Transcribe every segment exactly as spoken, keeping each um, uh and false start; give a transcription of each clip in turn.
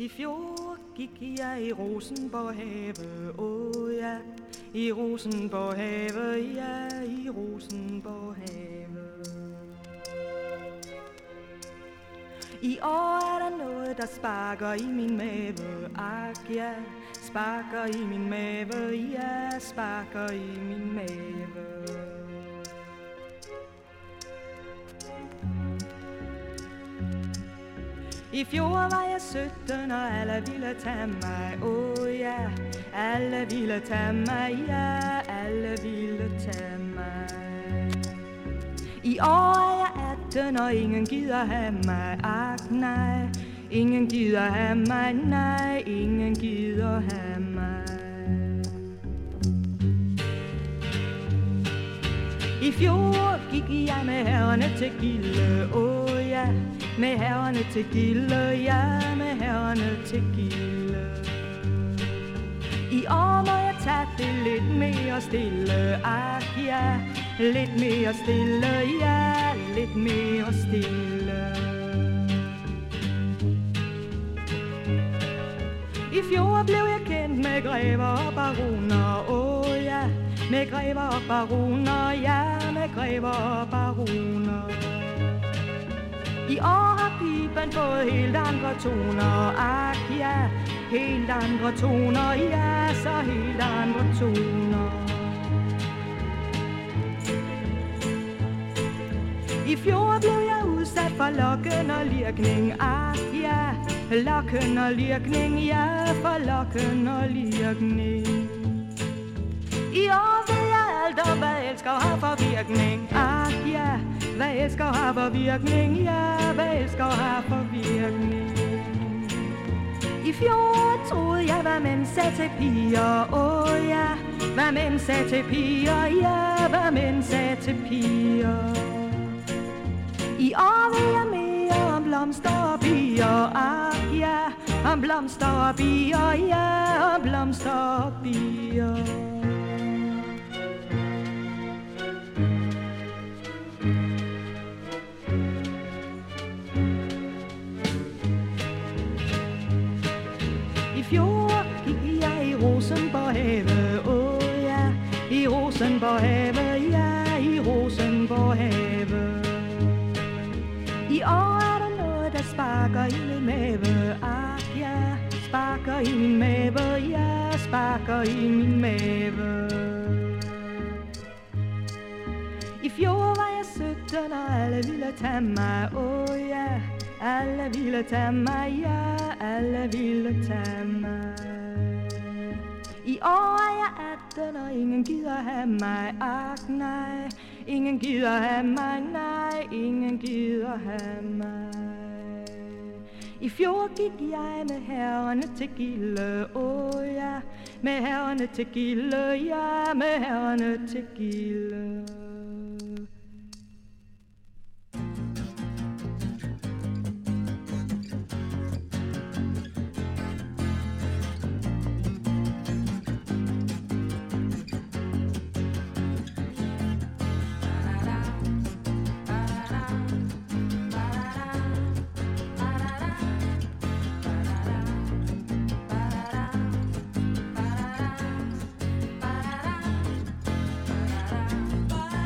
I fjor gik jeg i Rosenborg have, åh ja, i Rosenborg have, ja, i Rosenborg have. I år er der noget, der sparker i min mave, ak ja, sparker i min mave, ja, sparker i min mave. I fjor var jeg sytten, og alle ville tage mig, åh ja, alle ville tage mig, ja, alle ville tage mig. I år er jeg atten, og ingen gider have mig, ak nej, ingen gider have mig, nej, ingen gider have mig. I fjor gik jeg med herrerne til Gilde, åh ja, med herrerne til Gilde, ja, med herrerne til Gilde. I år må jeg tage det lidt mere stille, ak ja, lidt mere stille, ja, lidt mere stille. I fjor blev jeg kendt med grever og baroner, åh ja, med grever og baroner, ja, med grever og baroner. I år har pipen fået helt andre toner, ak ja, helt andre toner, ja, så helt andre toner. I fjor blev jeg udsat for lokken og lirkning, ak ja, lokken og lirkning, ja, for lokken og lirkning. I år ved jeg alt om, hvad elsker har for virkning, ak ja, hvad elsker har for virkning, ja, hvad elsker har for virkning. I fjor troede jeg, hvad mænd sagde til piger, åh ja, hvad mænd sagde til piger, ja, hvad mænd sagde til piger. I år ved jeg mere om blomster og bier, ak ja, om blomster og bier, ja, om blomster og bier. I fjor gik jeg i Rosenborg have, åh ja, i Rosenborg have, ja, i Rosenborg have. I år er der noget, der sparker i min mave, ak ja, sparker i min mave, ja, sparker i min mave. I fjor var jeg sytten, og alle ville tage mig, åh ja, alle ville tage mig, ja, alle ville tage mig. I år er jeg atten, og ingen gider have mig, ak nej, ingen gider have mig, nej, ingen gider have mig. I fjor gik jeg med herrerne til Gilde, åh ja, med herrerne til Gilde, ja, med herrerne til Gilde. Bye.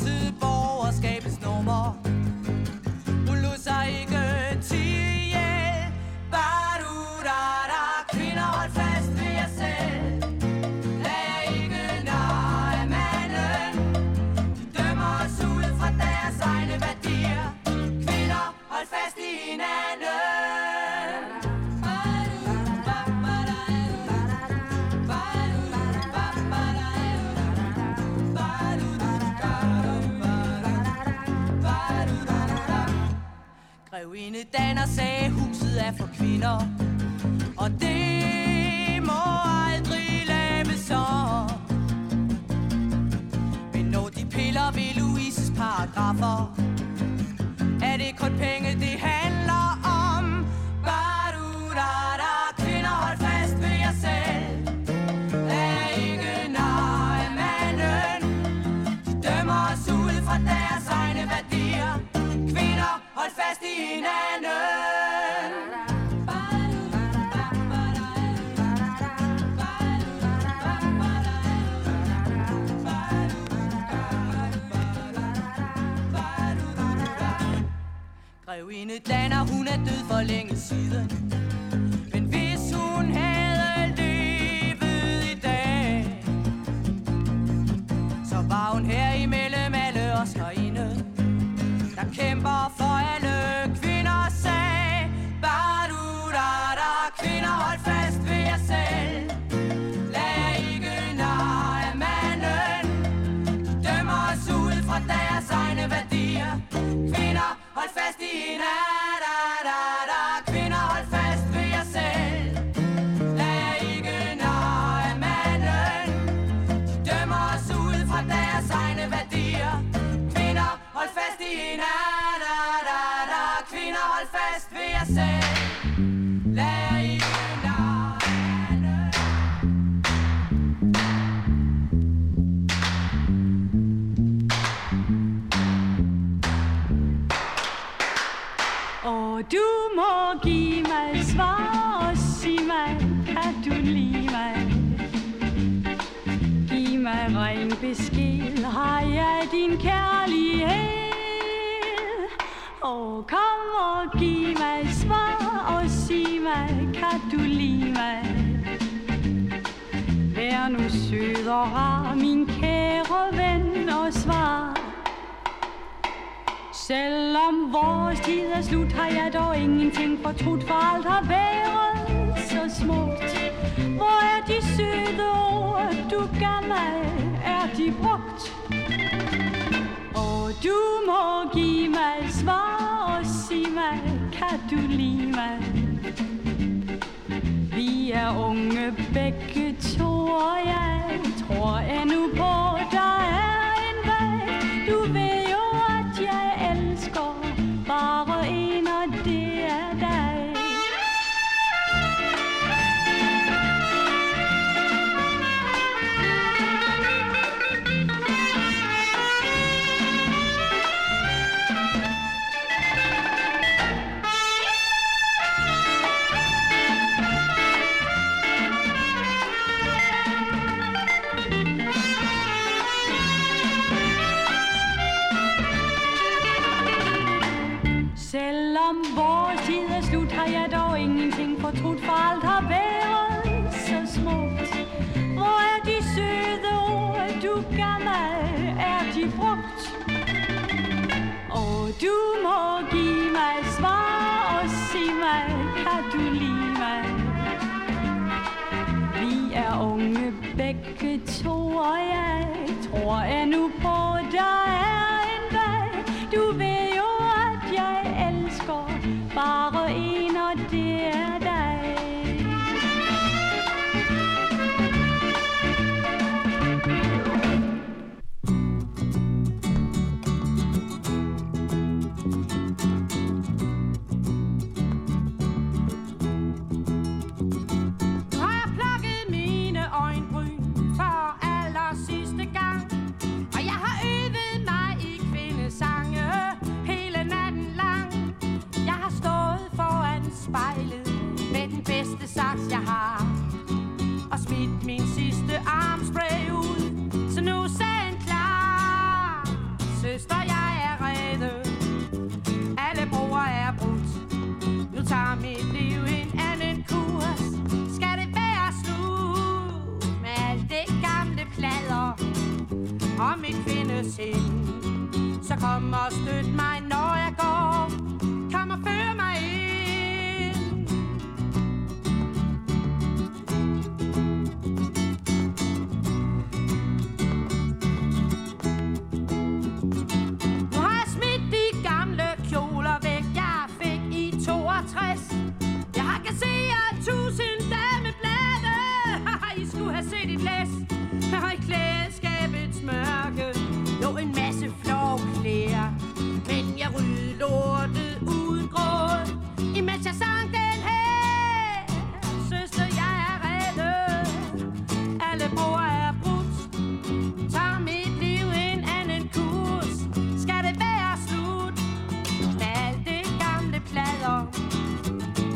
impossible escapes no more. Hun lod sig ikke tie, bare du da da. Kvinder, hold fast ved jer selv, lad jer ikke narre af manden. De dømmer os ud fra deres egne værdier. Kvinder, hold fast i hinanden. Grevinde Danner sagde, huset er for kvinder, og det må aldrig lave så. Men når de piller ved Louises paragrafer, er det kun penge, det handler om. Ba-du-da-da, kvinder, hold fast ved jer selv. Lad ikke narre af manden. De dømmer os ud fra deres egne værdier. Kvinder, hold fast i hinanden. Grevinde Danner, hun er død for længe siden. Men hvis hun havde levet i dag, så var hun her imellem alle os herinde, der kæmper for alle kvinder, sag. Ba-du-da-da, kvinder, hold fast ved jer selv. Lad jer ikke narre af manden. De dømmer os ud fra deres egne værdier. Kvinder, hold fast i hinanden. Kvinder, hold fast ved jer selv. Lad jer ikke narre af manden. De dømmer os ud fra deres egne værdier. Kvinder, hold fast i hinanden. Kvinder, hold fast ved jer selv. Lad jer ikke narre af manden. Og du må give mig svar og sig mig, at du lide mig. Giv mig ren besked, har jeg din kærlighed? Og kom og giv mig svar og sig mig, kan du lide mig? Vær nu sød og rar, min kære ven, og svar. Selvom vores tid er slut, har jeg dog ingenting fortrudt, for alt har været så smukt. Hvor er de søde ord, du gav mig, er de brugt? Og du må give mig svar og sig mig, kan du lide mig? Vi er unge begge to, og jeg tror endnu på, der er en vej. Du ved jo, at jeg elsker bare en, og det er dig. Selvom vores tid er slut, har jeg dog ingenting fortrudt, for alt har været så smukt. Hvor er de søde ord, du gav mig, er de brugt? Og du må give mig svar og sig mig, kan du lide mig? Vi er unge begge to, og jeg tror endnu på, der er en vej. Du ved jo, at jeg elsker bare en, og det er dig. Har jeg plukket mine øjenbryn for aller sidste gang, og jeg har Kom og støt mig, når jeg går. Kom og før mig ind. Nu har jeg smidt de gamle kjoler væk, jeg fik i toogtres. Jeg har kasseret tusind dameblade. I skulle have set et læs. Og i klædeskabets mørke lå en masse flove klæder, men jeg rydde lortet uden gråd, imens jeg sang den her. Søster, jeg er reddet. Alle bord er brudt. Tager mit liv en anden kurs. Skal det være slut med alt det gamle plader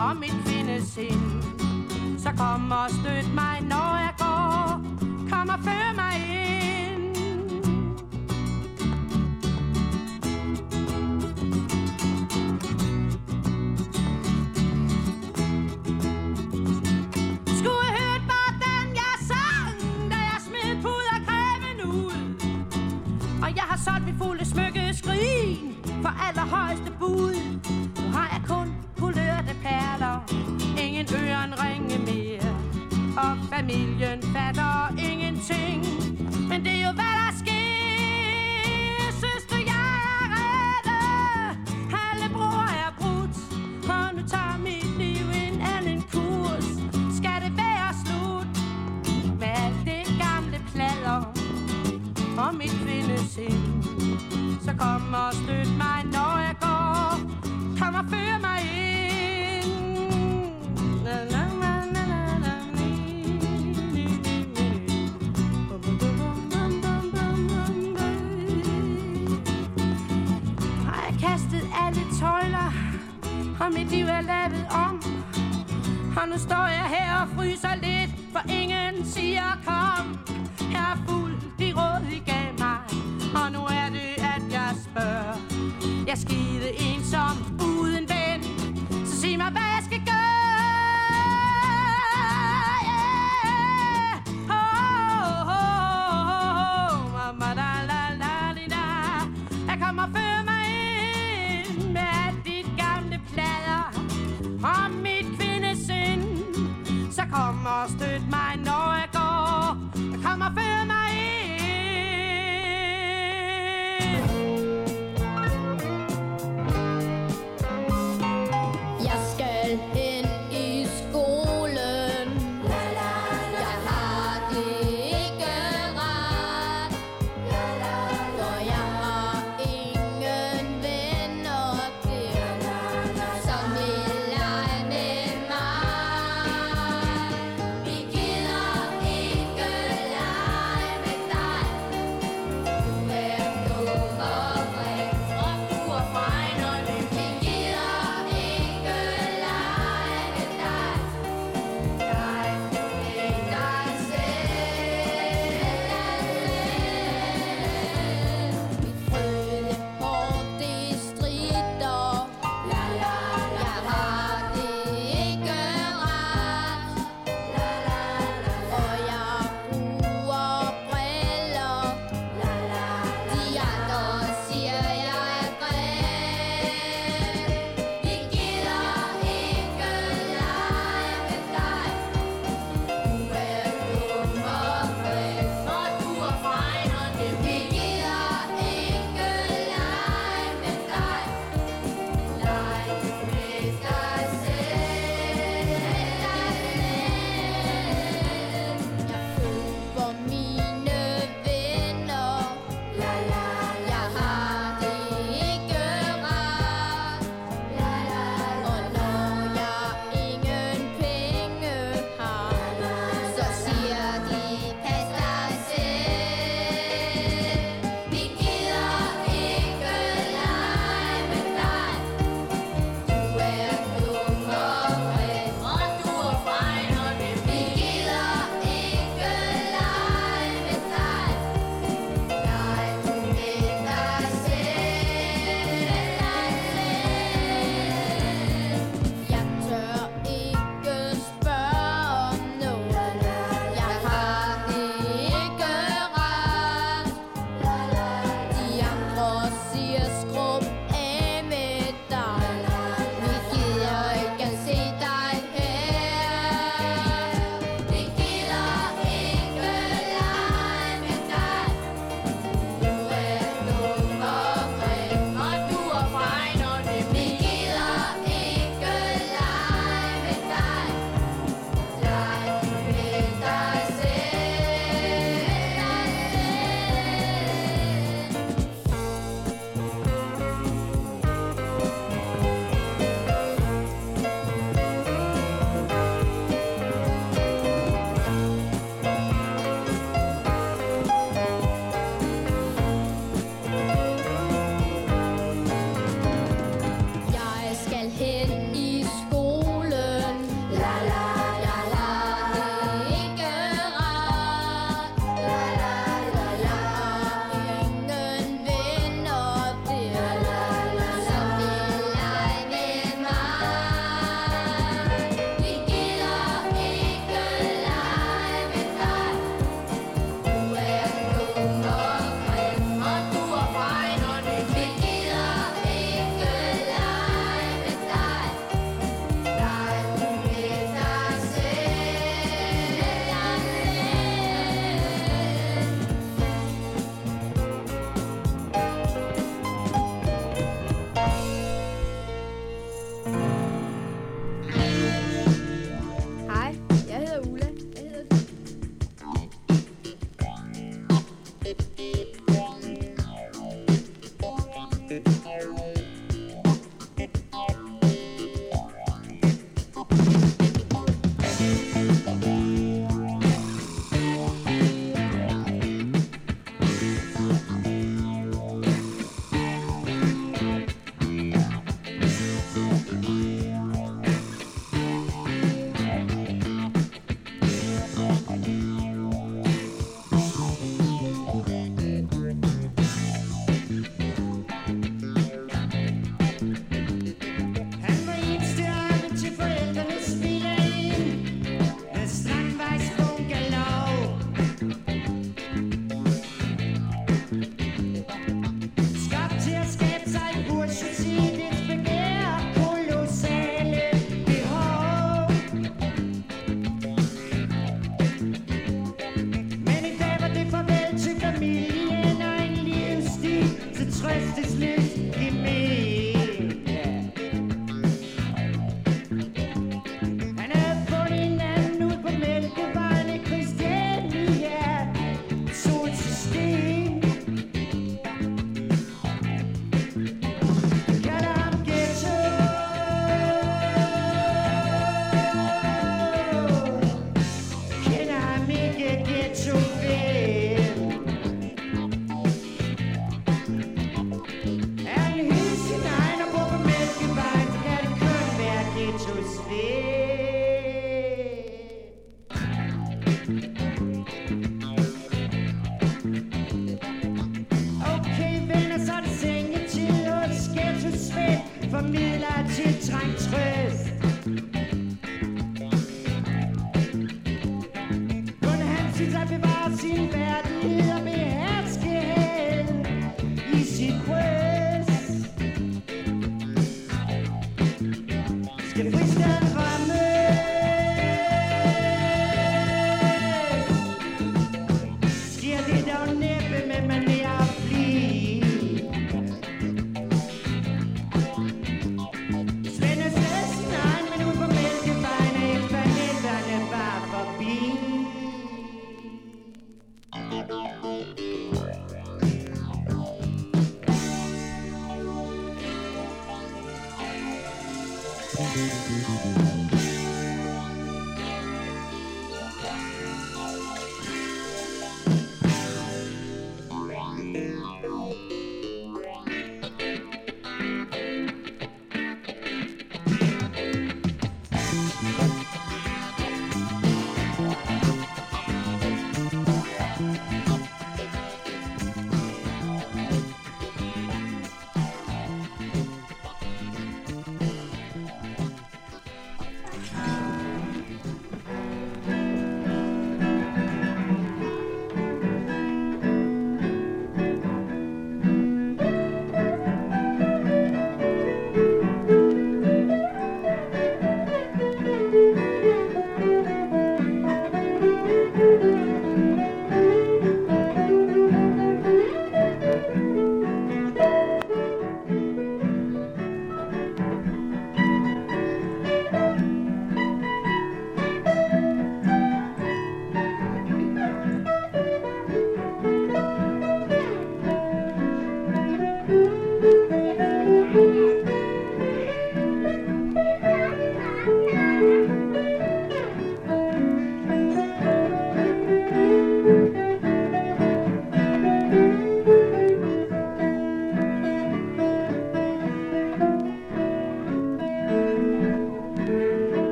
om mit kvindesind? Så kom og støt mig, når jeg går. Kom og før mig ind. Skulle I hørt, hvordan jeg sang, da jeg smed puderkræven ud? Og jeg har solgt mit fulde smykkeskrin for allerhøjeste bud. Nu har jeg kun kulørte perler, ingen ørenringe mere. Og familien fatter ingenting, men det er jo hvad der sker. Søster, jeg er reddet. Alle broer er brudt. Og nu tager mit liv en anden kurs. Skal det være slut med alt det gamle plader og mit kvindesind? Så kom og støt mig, når jeg går. Kom og før mig ind. Og mit liv er lavet om. Og nu står jeg her og fryser lidt, for ingen siger kom. Jeg er fuld, de råd I gav mig, og nu er det at jeg spørger. Jeg er skide ensom uden ven, så sig mig hvad jeg skal gøre. Yeah. Oh, oh, oh, oh. Mama, da, la, la, di, da. Jeg kommer før mig ind med alt dit gamle plader om mit kvindesind. Så kom og støt mig, når jeg går. Jeg kommer før mig ind. Jeg skal hen i skolen. Jeg har det ikke ret, for jeg har ingen venner der, som vil lege med mig. Vi gider ikke lege. Thank you.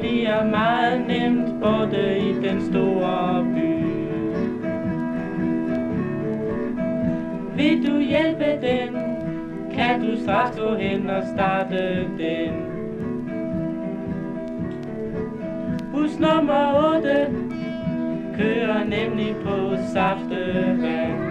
blir meget nemt både i den store by. Vil du hjælpe den, kan du straks gå hen og starte den. Bus nummer otte kører nemlig på saftevand.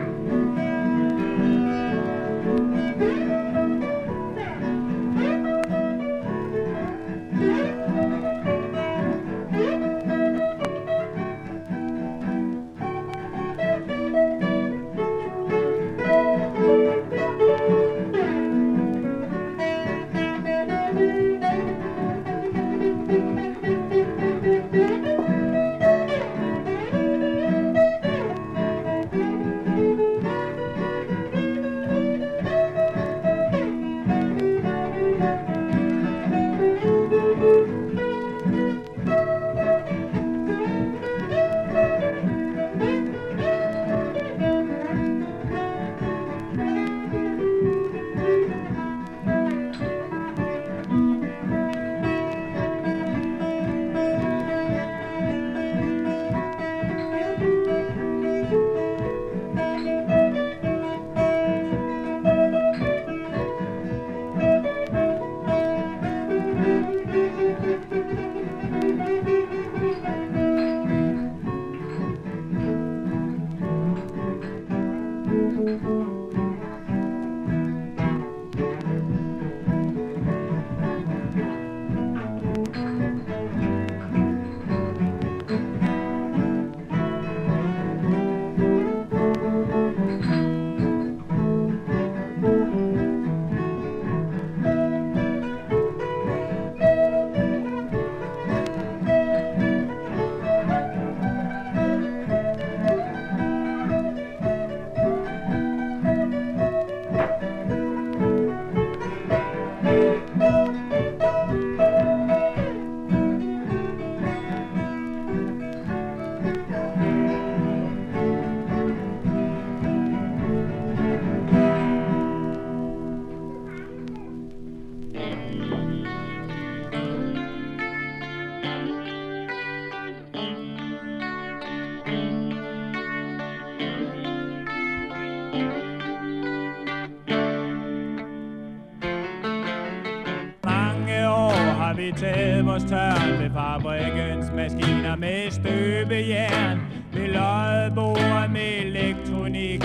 Vi taget vores tørn ved fabrikkens maskiner med støbejern, ved lodbord med elektronik,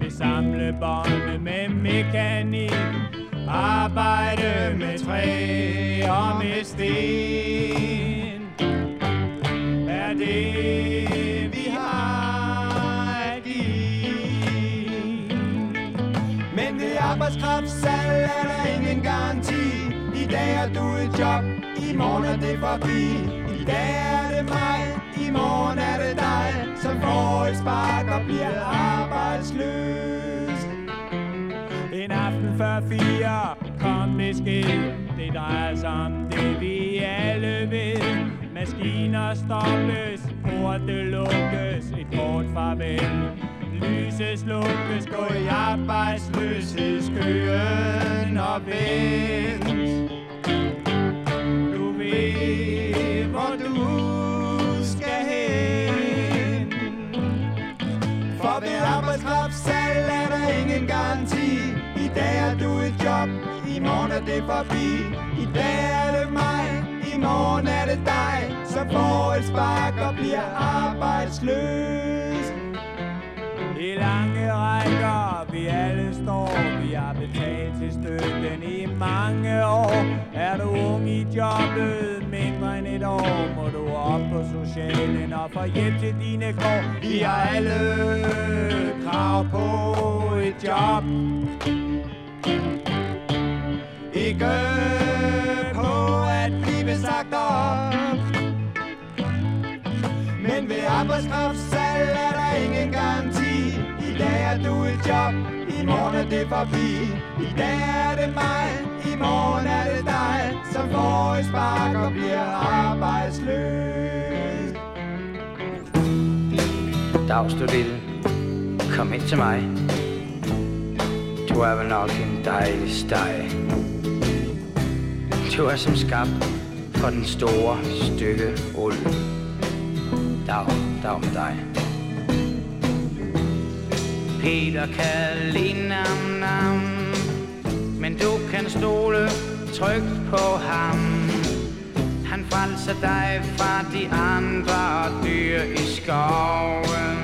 ved samlebåndet med mekanik, arbejde med træ og med sten. Er det vi har at give? Men ved arbejdskraftsalg er der ingen garanti. I dag har du et job, i morgen er det forbi. I dag er det mig, i morgen er det dig, som får et spark og bliver arbejdsløs. En aften før fire kom besked, det drejer sig om det vi alle ved. Maskiner stoppes, porte lukkes, et kort farvel. Lyset slukkes, gå i arbejdsløshedskøen og vent. Du ved, hvor du skal hen. For ved arbejdskraftsalg er der ingen garanti. I dag har du et job, i morgen er det forbi. I dag er det mig, i morgen er det dig, som får et spark og bliver arbejdsløs. I lange rækker vi alle står, vi har betalt til støtten i mange år. Er du ung i jobbet, mindre end et år, må du op på socialen og få hjælp til dine kår. Vi har alle krav på et job, ikke på at blive sagt op. Men ved arbejdskraftsalg er der ingen garanti. I dag har du et job, i morgen er det forbi. I dag er det mig, i morgen er det dig, som får et spark og bliver arbejdsløs. Dags du lille, kom ind til mig. Du er vel nok en dejlig steg. Du er som skabt for den store stykke uld. Dag, dag med dig. Peter kan lide nam nam, men du kan stole trygt på ham. Han frelser dig fra de andre dyr i skoven.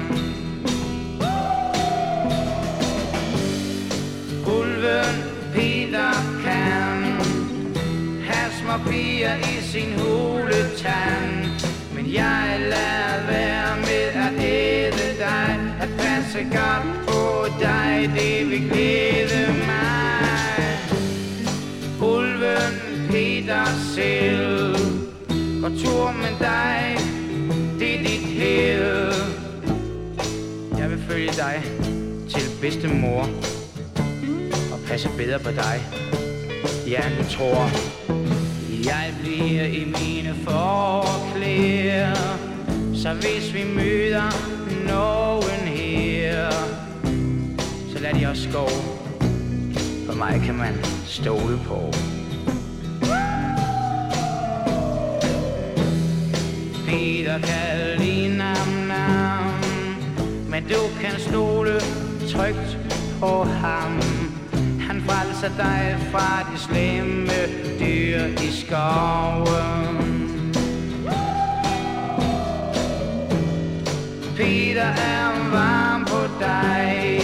Ulven Peter kan have små piger i sin huletand, men jeg lader være med at æde dig. At passe godt på dig, det vil glæde mig. Ulven Peter selv går tur med dig, det er dit held. Jeg vil følge dig til bedstemor og passe bedre på dig, ja, end du tror. Jeg bliver i mine forklæder, så hvis vi møder nogen her, så lad de også gå, for mig kan man stole på. Peter kan lide nam nam, men du kan stole trygt på ham. Han frelser dig fra de slemme dyr i skoven. Peter er varm på dig,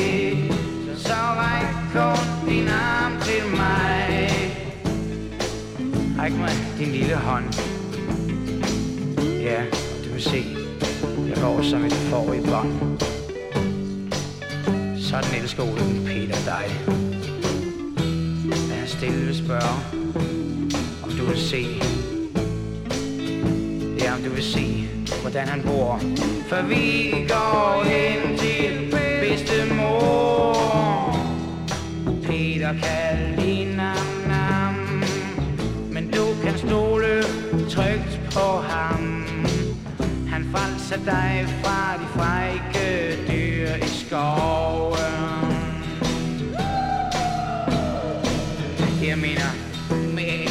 så ræk kun din arm til mig. Ræk mig din lille hånd. Ja, du kan se, jeg går som et får i bånd. Sådan elsker Ulven Peter dig. Men han stille vil spørge, om du vil se. Ja, om du vil se, hvordan han bor. For vi går ind til bedstemor. Peter kan lide nam nam, men du kan stole trygt på ham. Han frelser dig fra de frække dyr i skoven. Jeg mener, mæh, mæh,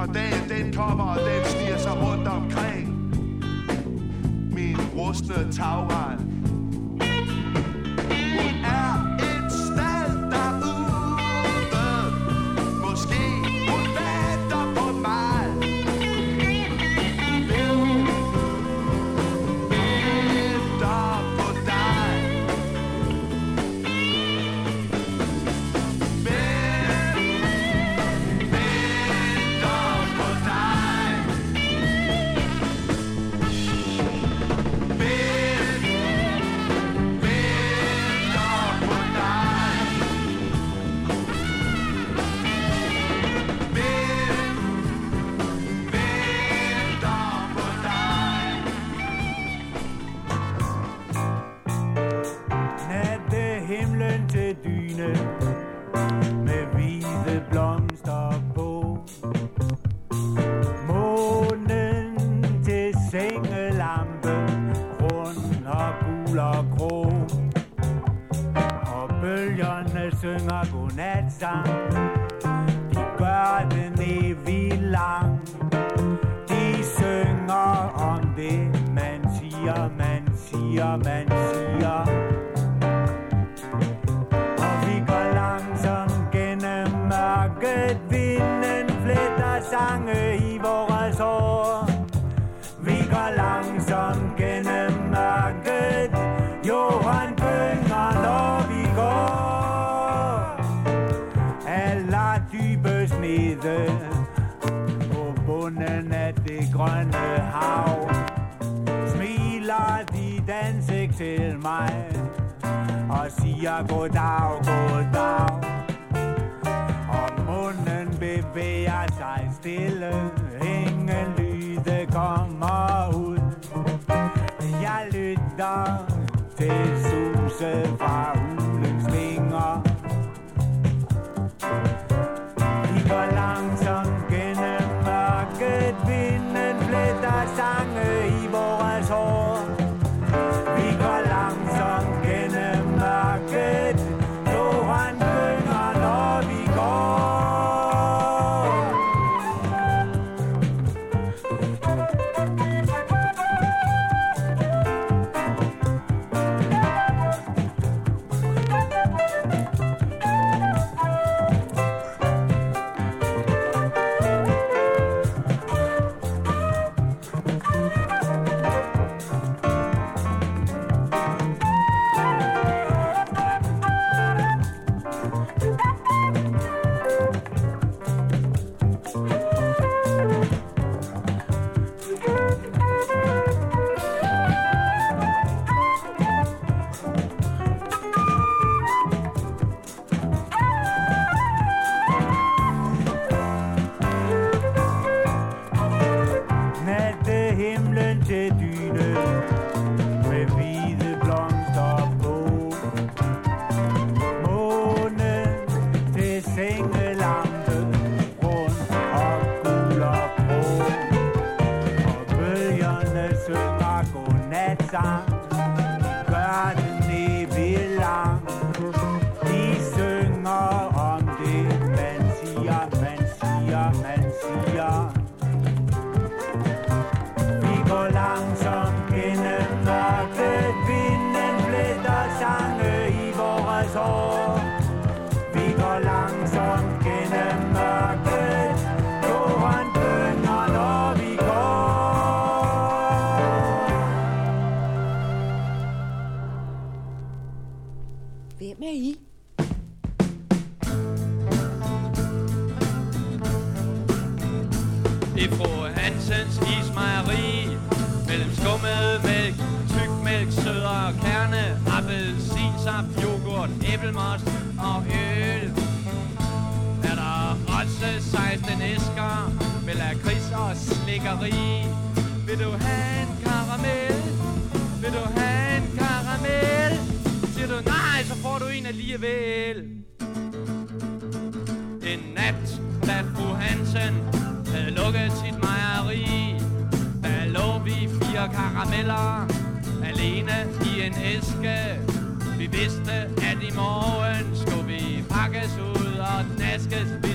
Og dagen den kommer, og den stiger sig rundt omkring min rustne tagrand. Hun er et sted derude. Måske hun venter på mig. Venter på dig.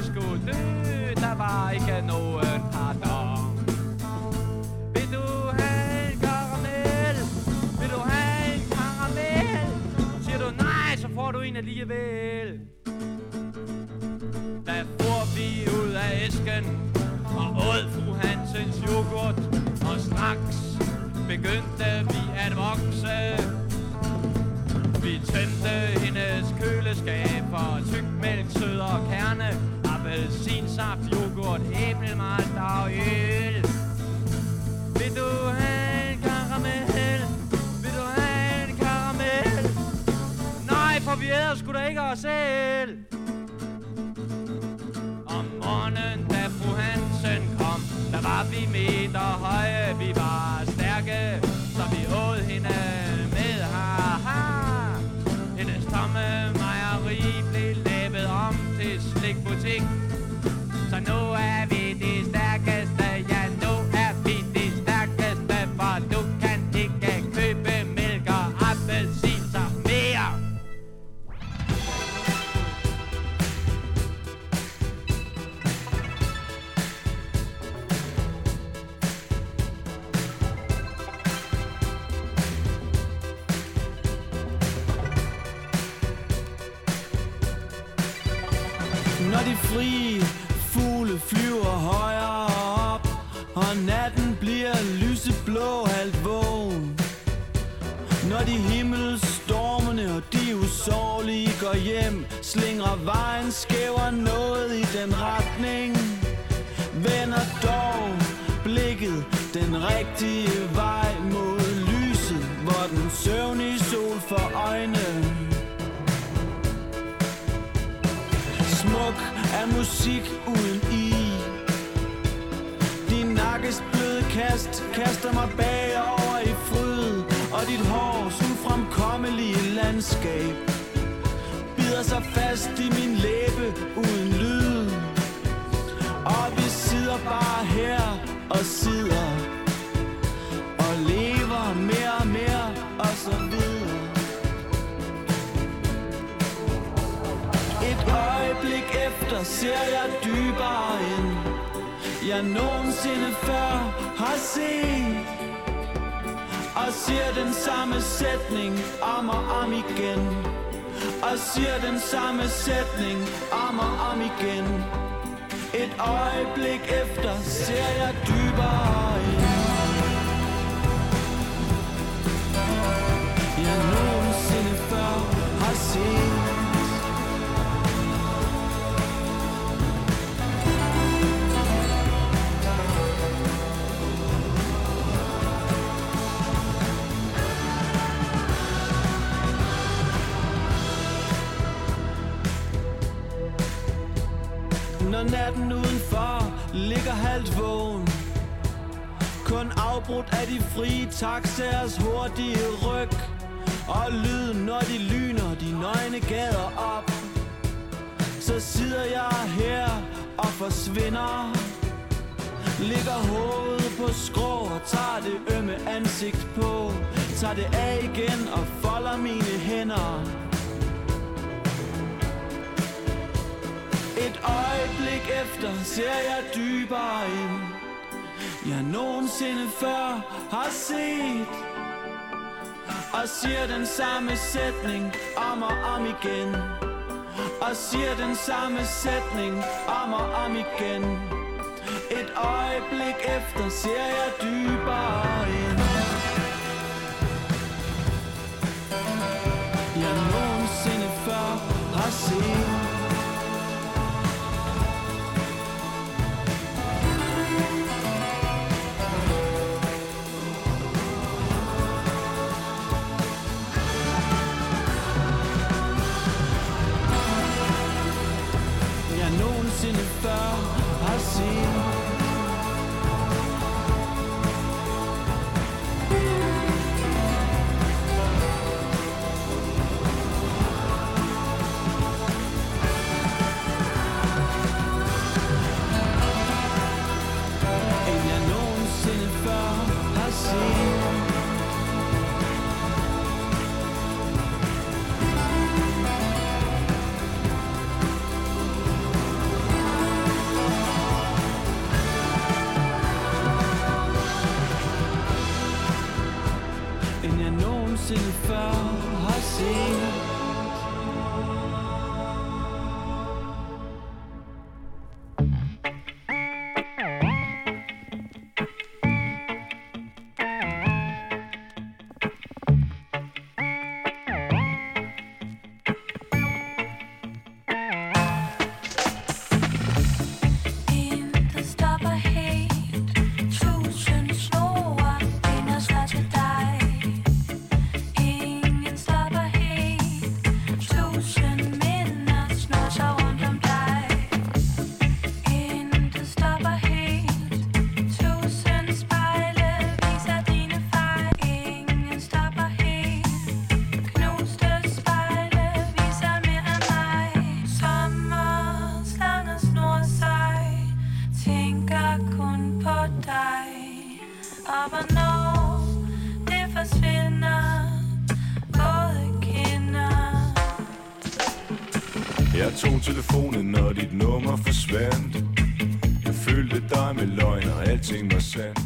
Skulle dø, der var ikke nogen. en alligevel. Da for vi ud af æsken og åd fru Hansens yoghurt, og straks begyndte vi at vokse. Vi tændte hendes køleskab for tykmælk, sød og kerne, appelsinsaft, yoghurt, æblemalt og øl. Vil du have en karamel? Vil du have en karamel? Nej, for vi æder sgu da ikke os selv. Om morgenen, da fru Hansen kom, der var vi meter høje, vi var stærke, så vi åd hende med haha. Hendes tomme mejeri blev lavet om til slikbutik, så nu er vi de stærkeste, ja nu er vi de stærkeste, for du kan ikke købe mælk og appelsinsaft mere. Når de frie fugle flyver højere op, og natten bliver lyseblå halvt vågen. Når de himmelstormene og de usårlige går hjem, slingrer vejen, skæver noget i den retning. Vender dog blikket den rigtige vej mod lyset, hvor den søvnige sol får øjne. Smuk er musik uden i. Din nakkes bløde kast kaster mig bagover i fryd, og dit hårs ufremkommelige landskab bider sig fast i min læbe uden lyd. Og vi sidder bare her og sidder og lever mere og mere og så videre. Et øjeblik efter ser jeg dybere ind, jeg nogensinde før har set, og siger den samme sætning om og om igen, og siger den samme sætning om og om igen. Et øjeblik efter ser jeg dybere ind, jeg nogensinde før har set. Når natten udenfor ligger halvt vågen, kun afbrudt af de frie taxaers hurtige ryg, og lyden når de lyner de nøgne gader op, så sidder jeg her og forsvinder. Ligger hovedet på skrå og tager det ømme ansigt på, tager det af igen og folder mine hænder. Et øjeblik efter ser jeg dybere ind, jeg nogensinde før har set, og siger den samme sætning om og om igen, og siger den samme sætning om og om igen. Et øjeblik efter ser jeg dybere ind, jeg nogensinde før har set. I see. nunca comportai, aber no, det försvinner både kinder. Jeg tog telefonen, og dit nummer forsvandt. Jeg følte dig med løgn, og alting var sandt.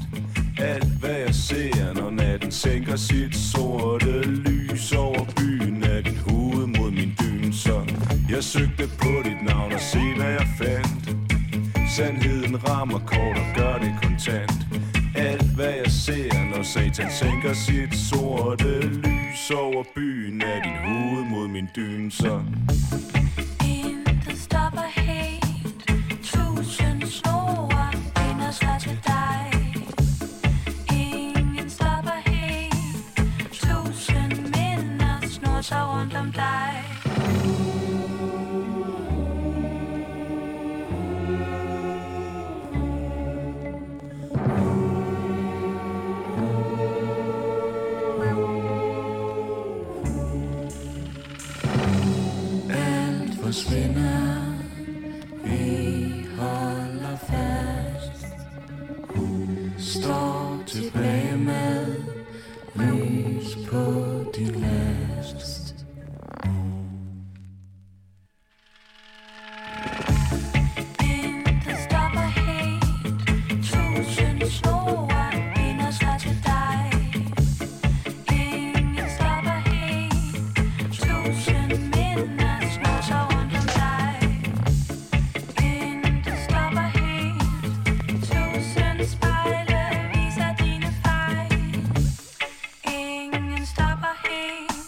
Alt hvad jeg ser, når natten sænker sit sorte lys over byen, er dit hoved mod min dyn. Så jeg søgte på dit navn og se hvad jeg fandt. Sandheden rammer kort og gør det kontant. Alt hvad jeg ser, når satan sænker sit sorte lys over byen, er dit hoved mod min dyn. Så intet stopper helt. Tusind snore binder sig til dig. Ingen stopper helt. Tusind minder snor sig rundt om dig. Forsvinder, vi holder fast. Står tilbage med lys på din last. Intet stopper helt. Tusind snore binder sig til dig. Ingen stopper helt. Tusind minder snor sig rundt. Stop, I hate.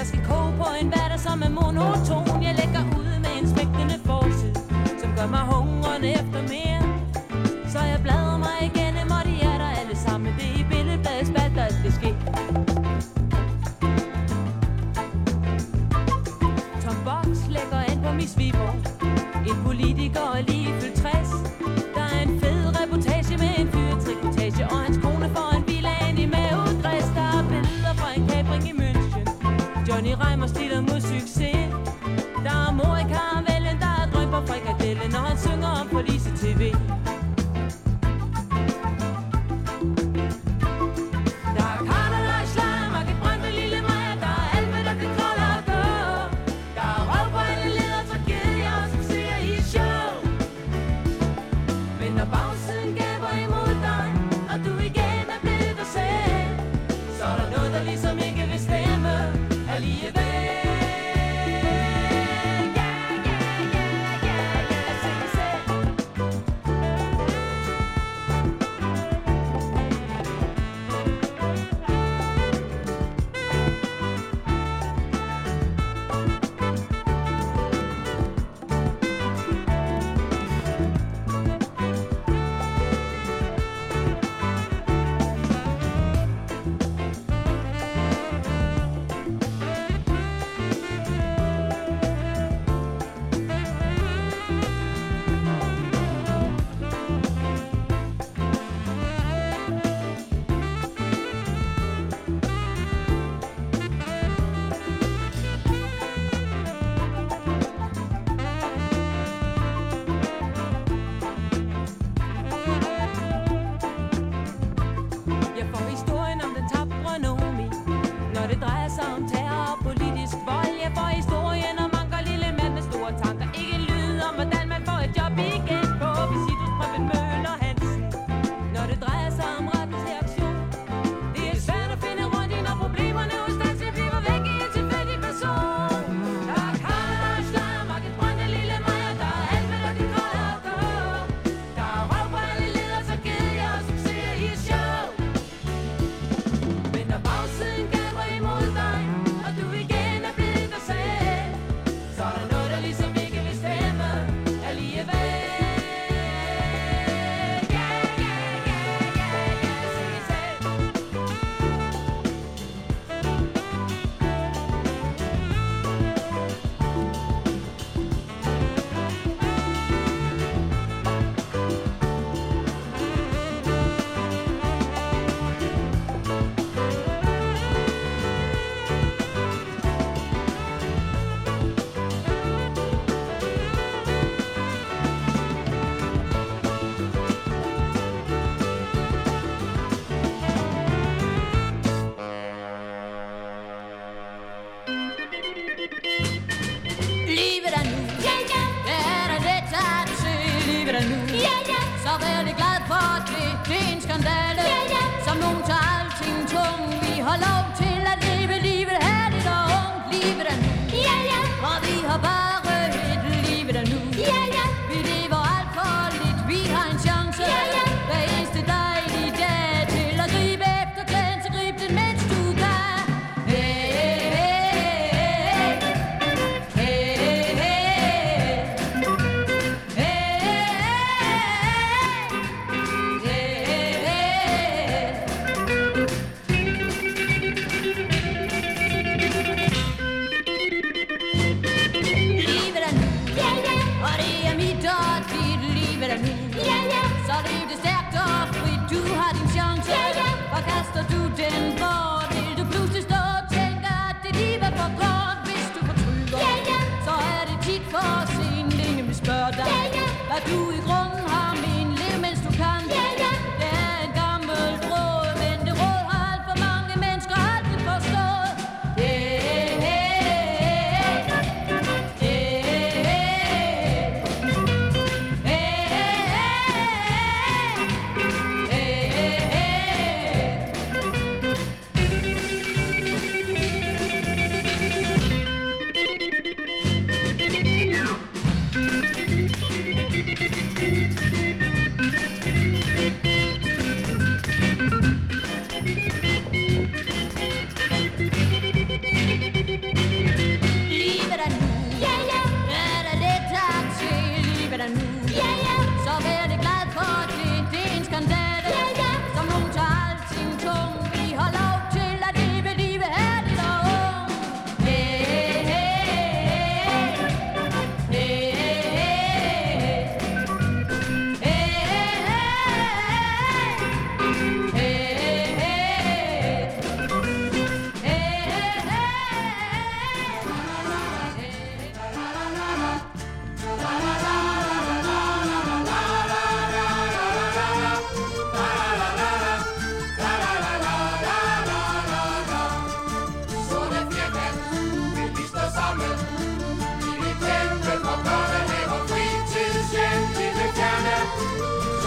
der skal koge på en hverdag, som er monoton. Jeg lægger ud med en smægtende forside, som gør mig hungrende efter mere. Så jeg bladrer mig igen, og de er der alle sammen. Det er i billedbladets spalter, at det sker. Tom Box lægger ind på Miss Viborg. En politiker er lige fyldt tres. Der er en fed reportage med en fyretrikotage, og hans kone får en villaen i mavedress. Der er billeder fra en kapring i München. Johnny Reimer stiller mod succes. Der er mor i karamellen, der er drøb på frikadellen, og han synger om på Lise T V.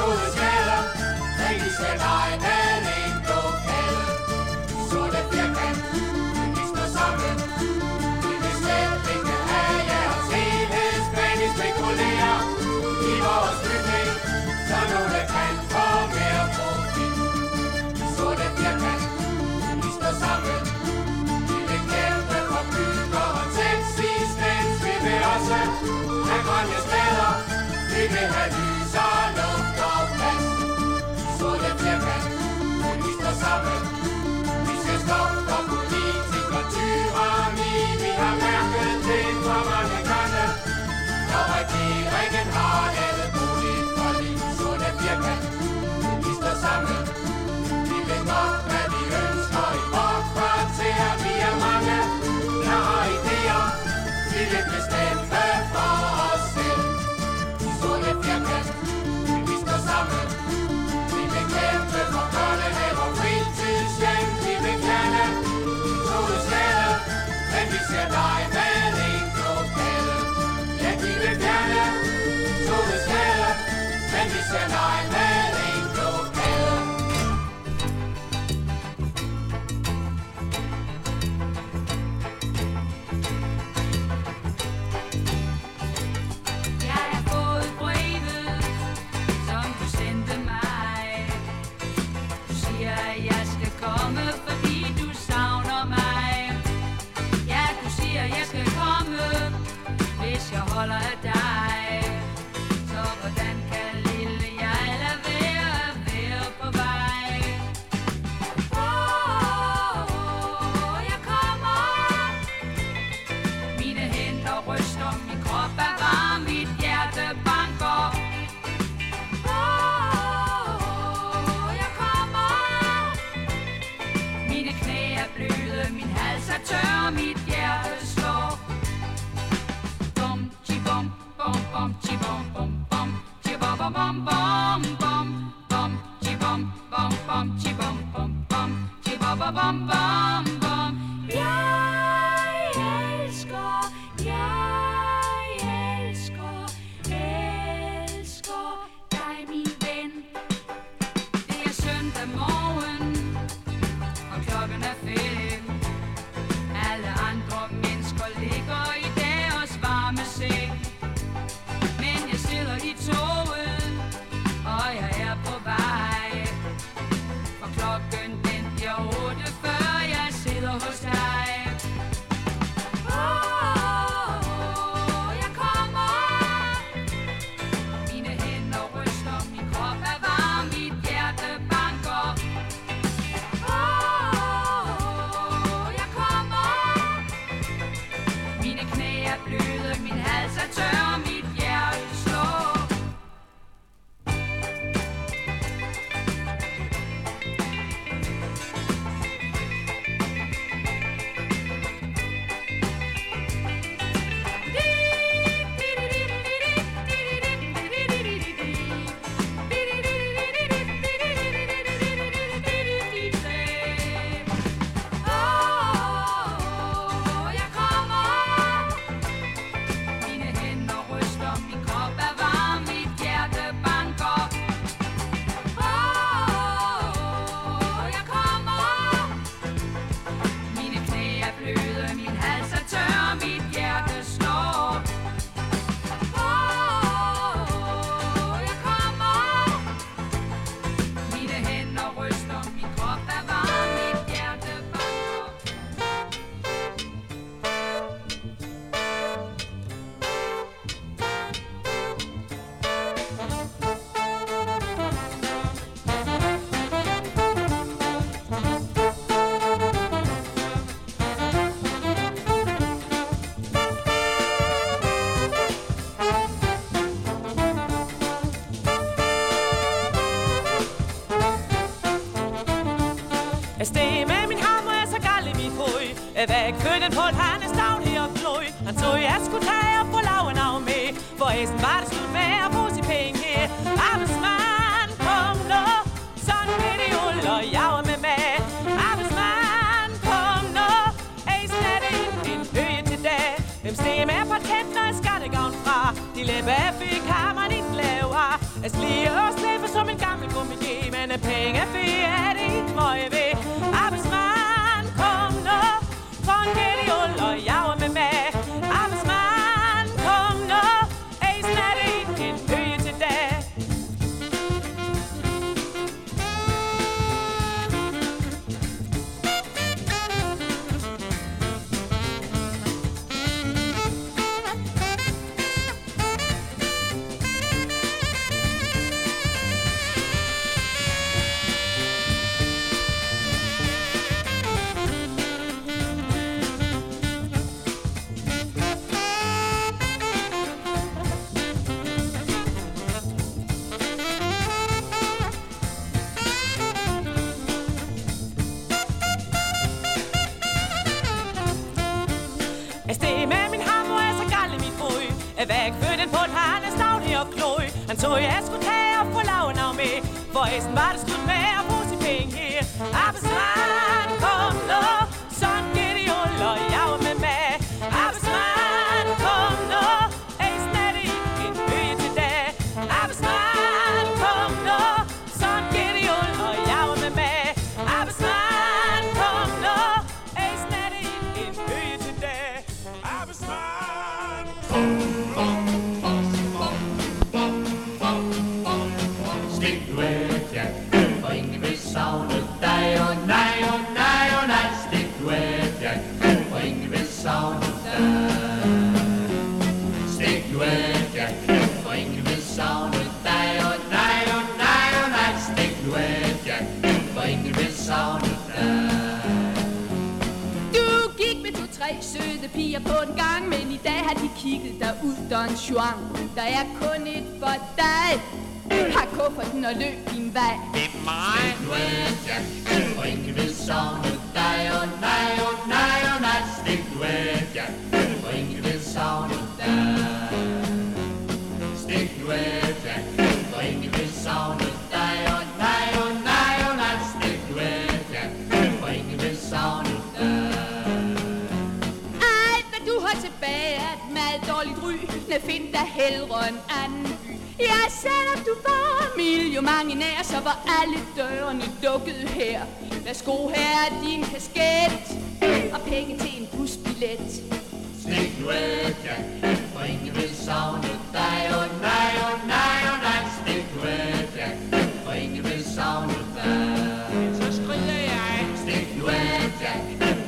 stora smällen, nej vi ska dajmen en blå källen. Så det fjärkan, vi visste sangen, vi visste vilken är hjärts helhet. Men vi spekulerar i vår stryckning, så några kan få mer profit. Så det fjärkan, vi visste sangen, vi vill hjälpa för bygger och sex i stens. Vi vill også have grønne steder, vi vil have lys og luft og plads. Så det bliver plads, men vi står sammen. Vi skal stoppe og politik og tyranni. Vi har mærket det fra mange gange, når regeringen har lavet boligt for liv. Så det bliver plads, men vi står sammen. Vi vil godt, hvad vi ønsker i vores kvarter. Vi er mange, der har idéer. Vi vil bestemme for os selv. Så det bliver plads, men vi står sammen. Vi vil kæmpe for børnehave og fritidshjem. Vi vil gerne sole steder, men vi ser dig med en blå kælde. Ja, vi vil gerne sole steder, men vi ser dig med en blå kælde. Læber fik hammeren i glæver. At slige og slæbe som en gammel gummidé, men er penge ved, er det ikke møje ved. Arbejdsmand, kom nu, for en kæld i uld og jager med mig. Arbejdsmand, kom nu, æsen er det ikke en øje til dag. Han tog, jeg skulle tage op på laven af med, for æsten var det slut med at bruge sin penge her. Arbejdsmand, kom nu, sådan gik det jo, og jeg var med mig. Arbejdsmand, kom nu, æsten er det ikke en øje til dag. Arbejdsmand, kom nu, sådan gik det jo, og jeg var med mig. Arbejdsmand, kom nu, æsten er det ikke en øje til dag. Arbejdsmand, kom nu. Søde piger på en gang, men i dag har de kigget der ud, Don Juan. Der er kun et for dig. Har kufferten og løb din vej. Det er mig. Stik du af, Jack, og ingen vil savne dig. Og nej, og nej, og nej. Stik du af, Jack, og ingen vil savne dig. Stik du af, Jack, og ingen vil savne dig. Og nej, og nej, og nej. Stik du af, Jack, og ingen vil savne dig. Tilbage af et meget dårligt ry, men find dig hellere en anden by. Ja, selvom du var miljømangionær, så var alle dørene dukkede her. Værsgo, her er din kasket og penge til en busbillet. Stik nu af, ja, for ingen vil savne dig. Og nej, og nej, og nej. Stik nu af, ja, for ingen vil savne dig. Så skriger jeg. Stik nu af, ja,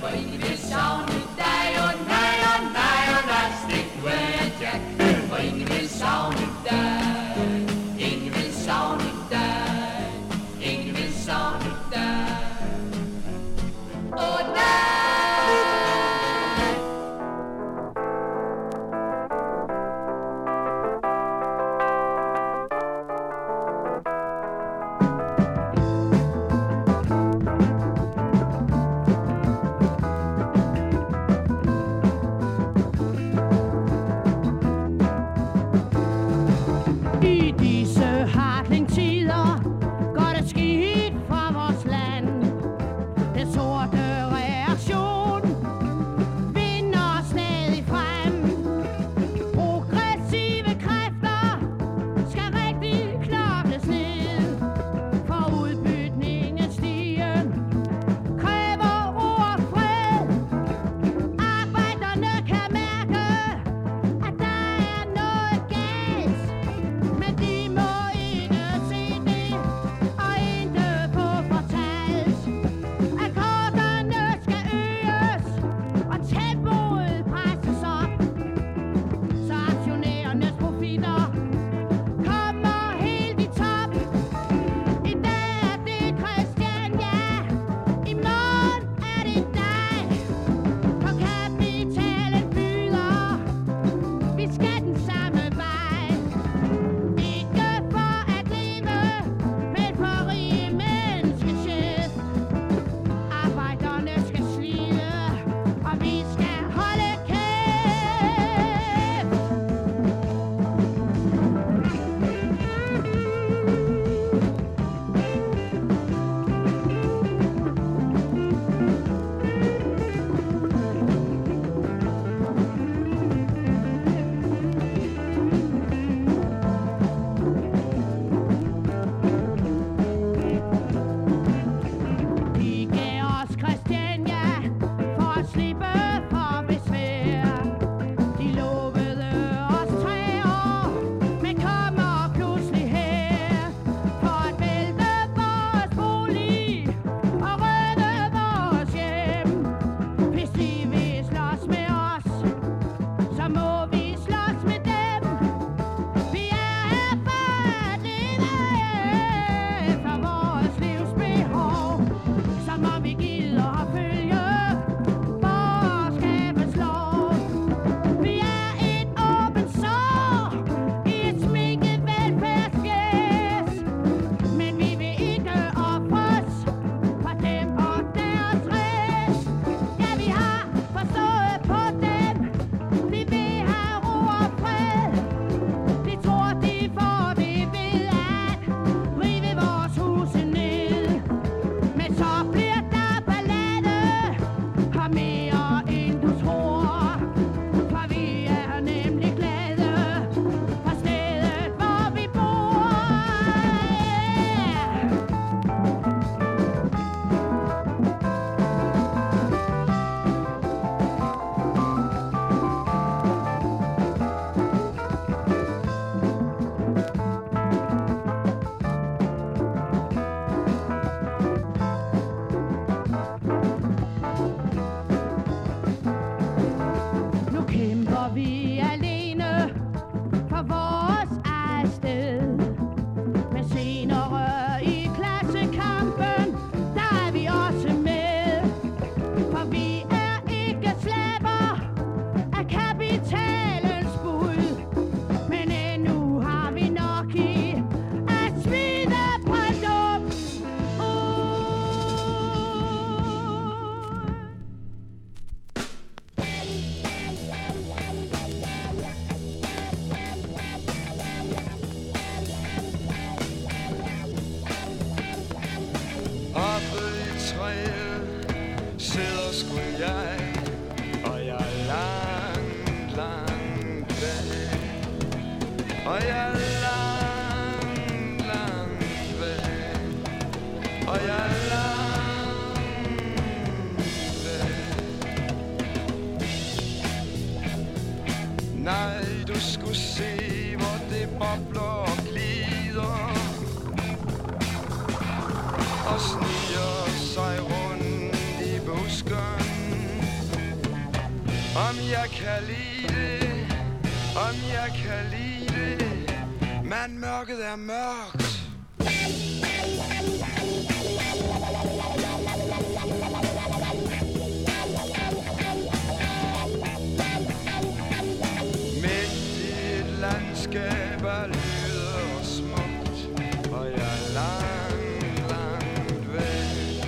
for ingen vil savne dig. Nej, du skulle se, hvor det bobler og glider og sniger sig rundt i busken. Om jeg kan lide det, om jeg kan lide det, men mørket er mørkt. Skaber lyder smukt, og jeg er langt, langt væk.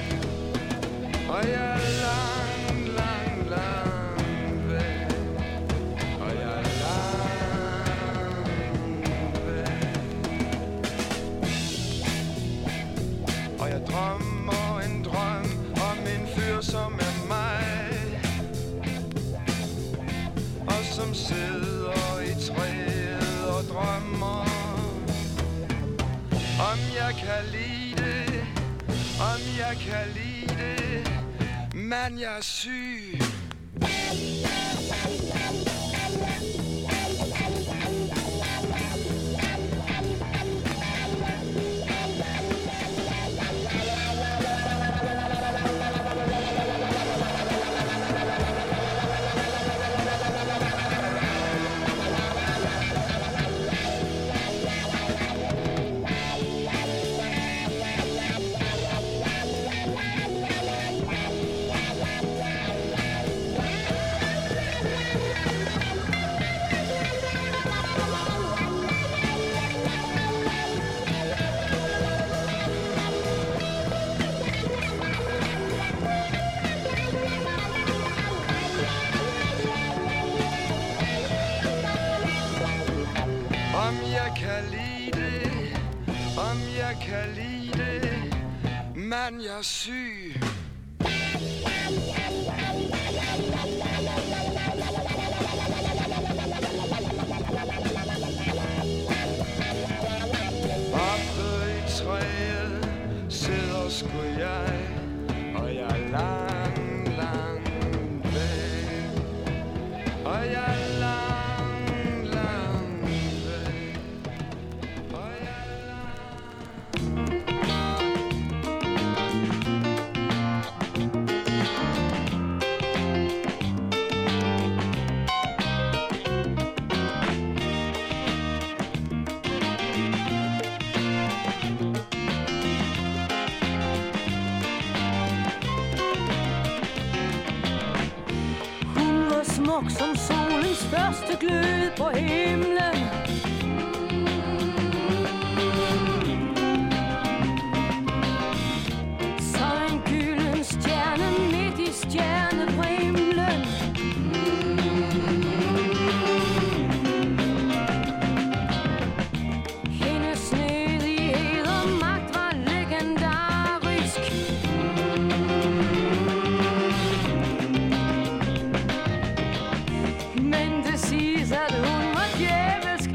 Og jeg er langt, langt, langt væk. Og jeg er langt væk. Og jeg drømmer en drøm om en fyr, som er mig, og som sidder i træet. Om jeg kan lide det, om jeg kan lide det, men jeg er syg. Man, jeg er syg. Oppe i træet sidder sgu jeg, og jeg er langt, langt væk. Og jeg er langt, langt væk. Og jeg er langt. Smuk som solens første glød på himlen. Så en gylden stjerne midt i stjernehimlen. Hendes snedighed og magt var legendarisk. Men det siges, at hun var djævelsk.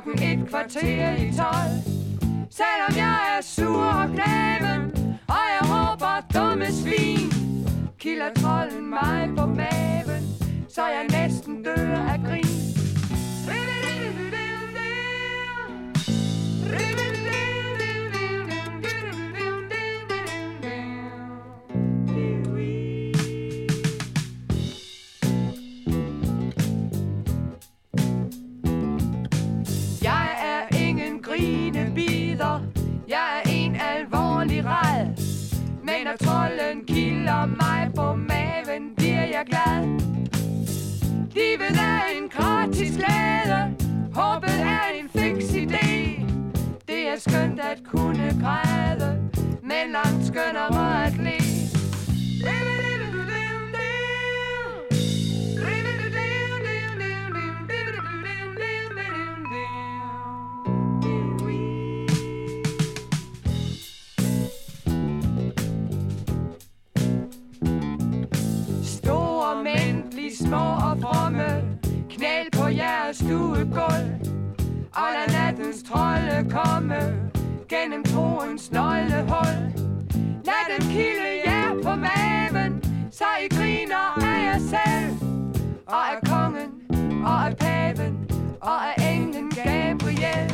klokken et kvarter i tolv. Selvom jeg er sur og knaven, og jeg råber dumme svin, kilder trolden mig på maven, så jeg næsten dør af grin. Men når trolden kilder mig på maven, bliver jeg glad. Livet er en gratis glæde, håbet er en fiks idé. Det er skønt at kunne græde, men langt skønnere at le. Små og fromme, knæl på jeres stuegulv, og lad nattens trolde komme gennem troens nøglehul. Lad dem kilde jer på maven, så I griner af jer selv, og af kongen, og af paven, og af englen Gabriel.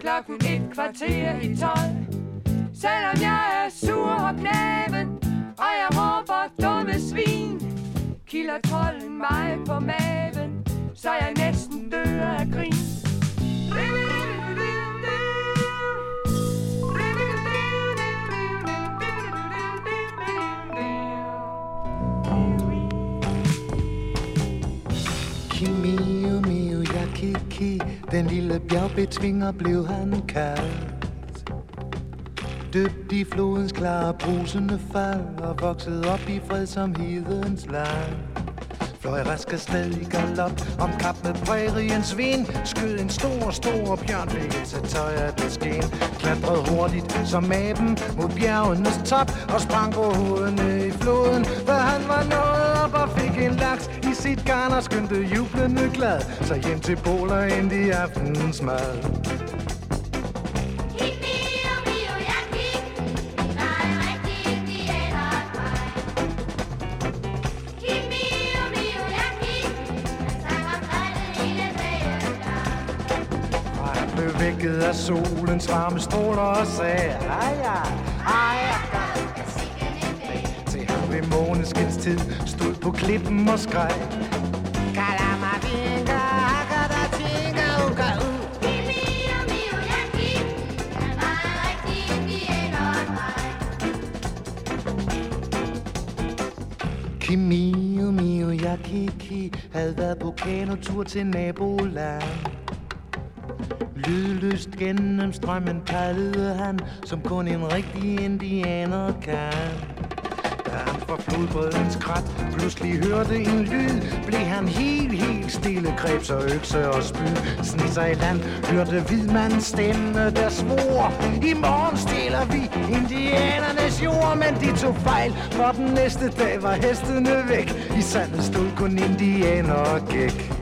Klokken et kvarter i tolv. Selvom jeg er sur og knaven, og jeg råber dumme svin, kilder trolden mig på maven, så jeg næsten dør af grin. Den lille bjergbetvinger blev han kaldt. Døbt i flodens klare brusende fald og vokset op i fred som hedens land. Fløj rask afsted i galop, omkap med præriens vin, skød en stor, stor bjørn, blev et så tøjet af skæn. Klatrede hurtigt som aben mod bjergenes top og sprang på hovedene i floden, for han var nået op og fik en laks i sit garn og skyndte jublende glad, så hjem til Poler ind i aftenens mad. Af solens varme stråler og sagde Ej, ja, ej, ja. Til ham ved måneskinstid stod på klippen og skreg Kalamavinga, akadatinga, uka, u Kimi og Mio, jeg gik Han var en rigtig indianer og dreng Kimi og Mio, jeg gik Havde været på kanotur til naboland Lydløst gennem strømmen padlede han, som kun en rigtig indianer kan. Da han fra flodbredens krat pludselig hørte en lyd, blev han helt, helt stille, greb sig økse og spyd. Sned sig i land, hørte hvidmandens stemme, der svor. I morgen stjæler vi indianernes jord, men de tog fejl, for den næste dag var hestene væk. I sandet stod kun indianer og gæk.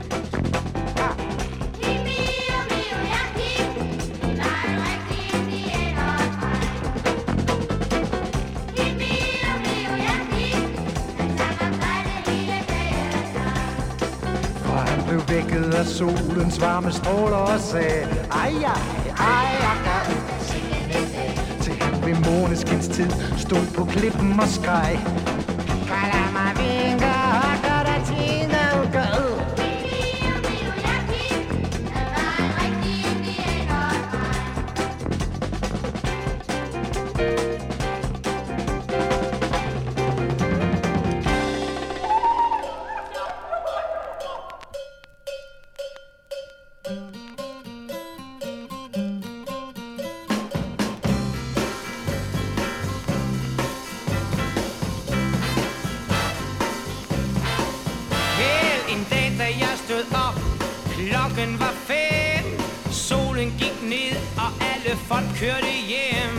blev vækket af solens varme stråler og sagde ej, ej, ej, ej. Til han ved måneskins tid stod på klippen og skreg. Kalder mig vinker og gør dig til noget gød. Klokken var fem, solen gik ned, og alle folk kørte hjem.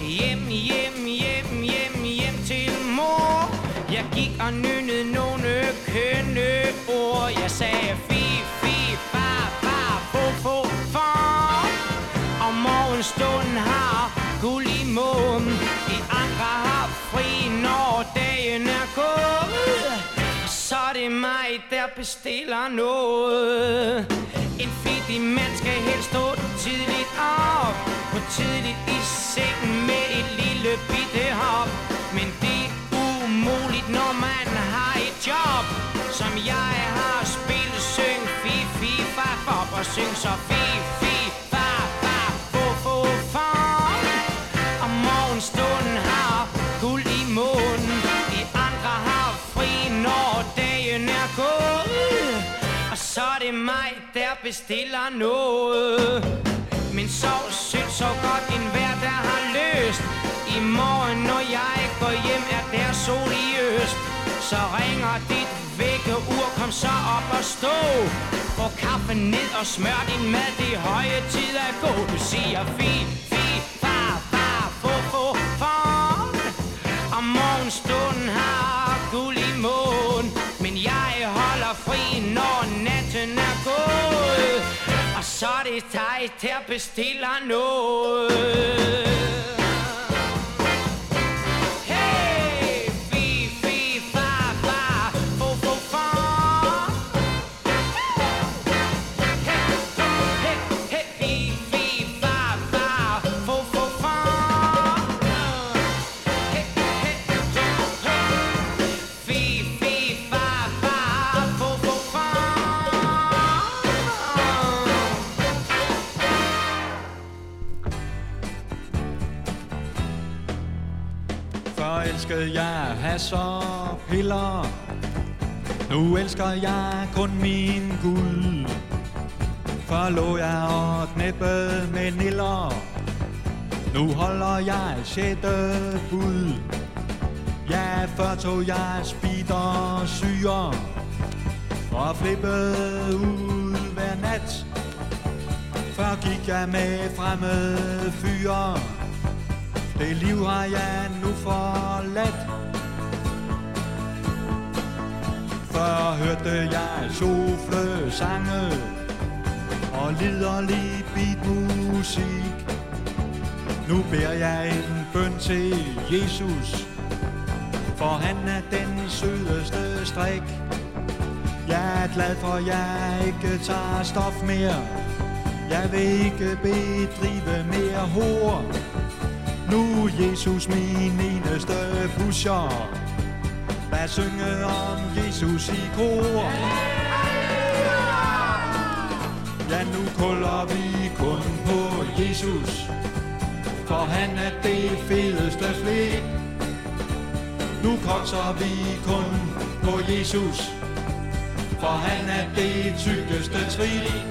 Hjem, hjem, hjem, hjem, hjem til mor. Jeg gik og nynnede nogle kønne ord. Jeg sagde fi, fi, far, far, fo, fo, far. Og morgenstunden har guld i mån. De andre har fri, når dagen er gået. Så er det mig, der bestiller noget. En fittig mand skal helst stå tidligt op, og tidligt i sengen med et lille bitte hop. Men det er umuligt, når man har et job, som jeg har. Spil, syng, fi, fi, fa, bop, og syng så fi, fi, fa, fa, fo, fo, fa. Og morgenstunden har guld i månen. De andre har fri, når gået, og så er det mig, der bestiller noget. Men sov sødt, så godt enhver, der har lyst. I morgen, når jeg går hjem, er der sol i øst. Så ringer dit vækkeur, kom så op og stå. Få kaffen ned og smør din mad, det er høje tid at gå. Du siger fi, fi, fa, fa, fo, fo, fa. Og morgenstunden har guld i månen. Men jeg holder fri, når natten er gået. Og så er det dig, der bestiller noget. Hey! Fi, fi, fa, fa, fo, fo, fa. Hey, hey, hey. Fi, fi, fa, fa, fo, fo, fa. Hey, hey, hey. Fi, fi, fa. Elskede jeg has og piller. Nu elsker jeg kun min guld. Før lå jeg og knæppede med niller. Nu holder jeg sjette bud. Ja, før tog jeg speed og syre og flippede ud hver nat. Før gik jeg med fremmede fyre. Det liv har jeg nu forladt. Før hørte jeg souffle sange og liderlig beatmusik. Nu beder jeg en bøn til Jesus, for han er den sødeste strik. Jeg er glad for, at jeg ikke tager stof mere. Jeg vil ikke bedrive mere hår. Nu Jesus min eneste pusher. Lad synge om Jesus i kor. Ja, nu kolder vi kun på Jesus, for han er det fedeste flæk. Nu kokser vi kun på Jesus, for han er det tykkeste trin.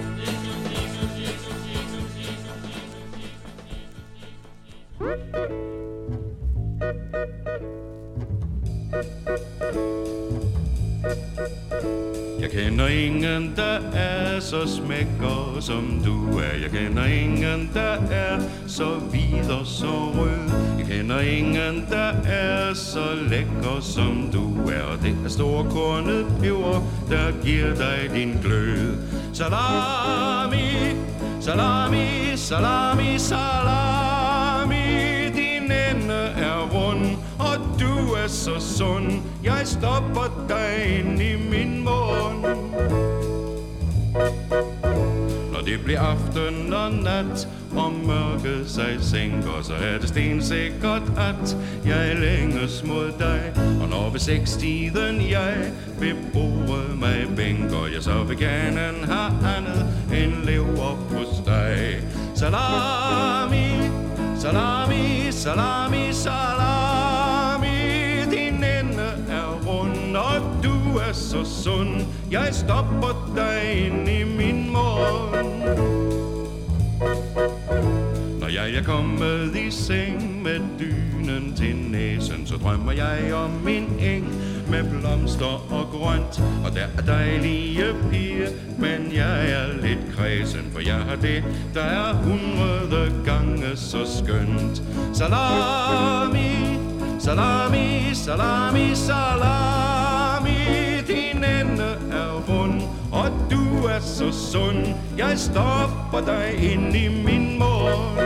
Jeg kender ingen, der er så smækker som du er. Jeg kender ingen, der er så hvid og så rød. Jeg kender ingen, der er så lækker som du er. Og det er storkornet peber, der giver dig din glød. Salami, salami, salami, salami. Du er så sund, jeg stopper dig ind i min mund. every afternoon at. Om morgens jeg synker, så er det stensikkert, at jeg længes mod dig. Og når ved sekstiden jeg vil bruge mig bænker, jeg så vil gerne have andet end leverpostej. Salami, salami, salami, salami. Din ende er rund, og du er så sund. Jeg stopper dig ind i min mund. Når jeg er kommet i seng med dynen til næsen, så drømmer jeg om min eng med blomster og grønt. Og der er dejlige piger, men jeg er lidt kredsen, for jeg har det, der er hundrede gange så skønt. Salami, salami, salami, salami. Din ende er rund, og du er så sund. Jeg stopper dig ind i min mund.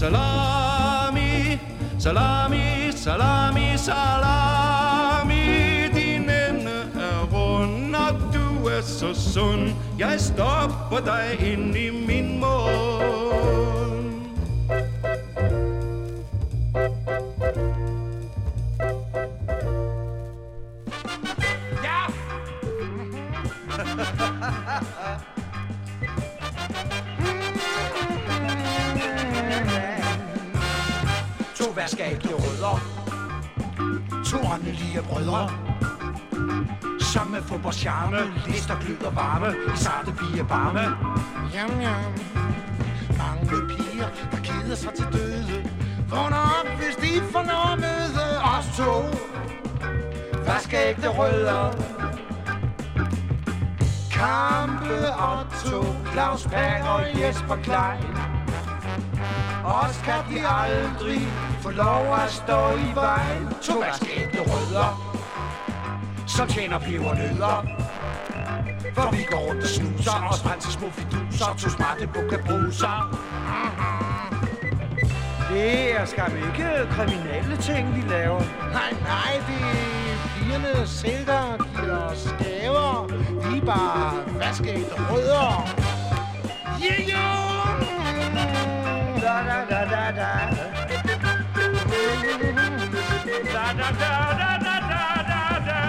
Salami, salami, salami, salami. Din ende er rund, og du er så sund. Jeg stopper dig ind i min mund. Ja! To værskabelige rødder, to åndelige brødre, som med fodbold charme, lister, glød og varme, i sarte piger varme. Jam, jam. Mange piger, der keder sig til døde, vågner op, hvis de får noget møde. Os to værskabelige rødder, Kampe og to, Claus Pag og Jesper Klein. Os kan de aldrig få lov at stå i vejen. To værskæbne rødder, som tjener piver nødder. For vi går rundt og snuser, og sprænser små fiduser, to smarte bukabruser. Det er skam ikke kriminelle ting, vi laver. Nej, nej, det er pigerne selv, der giver os gaver. Vi er bare værskæbne rødder. Yeah, yeah! Da da da da da da da da da da da da da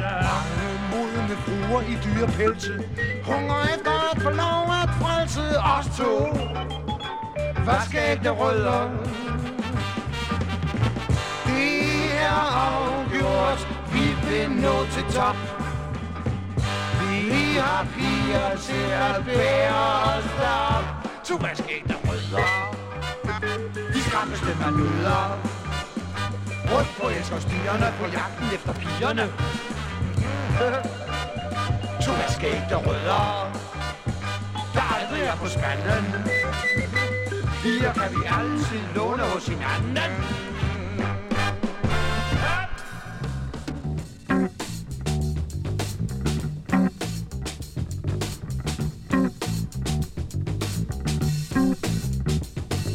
da. Mange modne fruer i dyrepelse, hunger efter at få lov at frelse. Os to værskæbne rødder, det er afgjort, vi vil nå til top. Vi har piger til at bære os op. To værskæbne rødder, de skræmmeste manøder, rundt på elskovsstierne, på jagten efter pigerne. To værskæbne rødder, der aldrig er på spanden. Piger kan vi altid låne hos hinanden.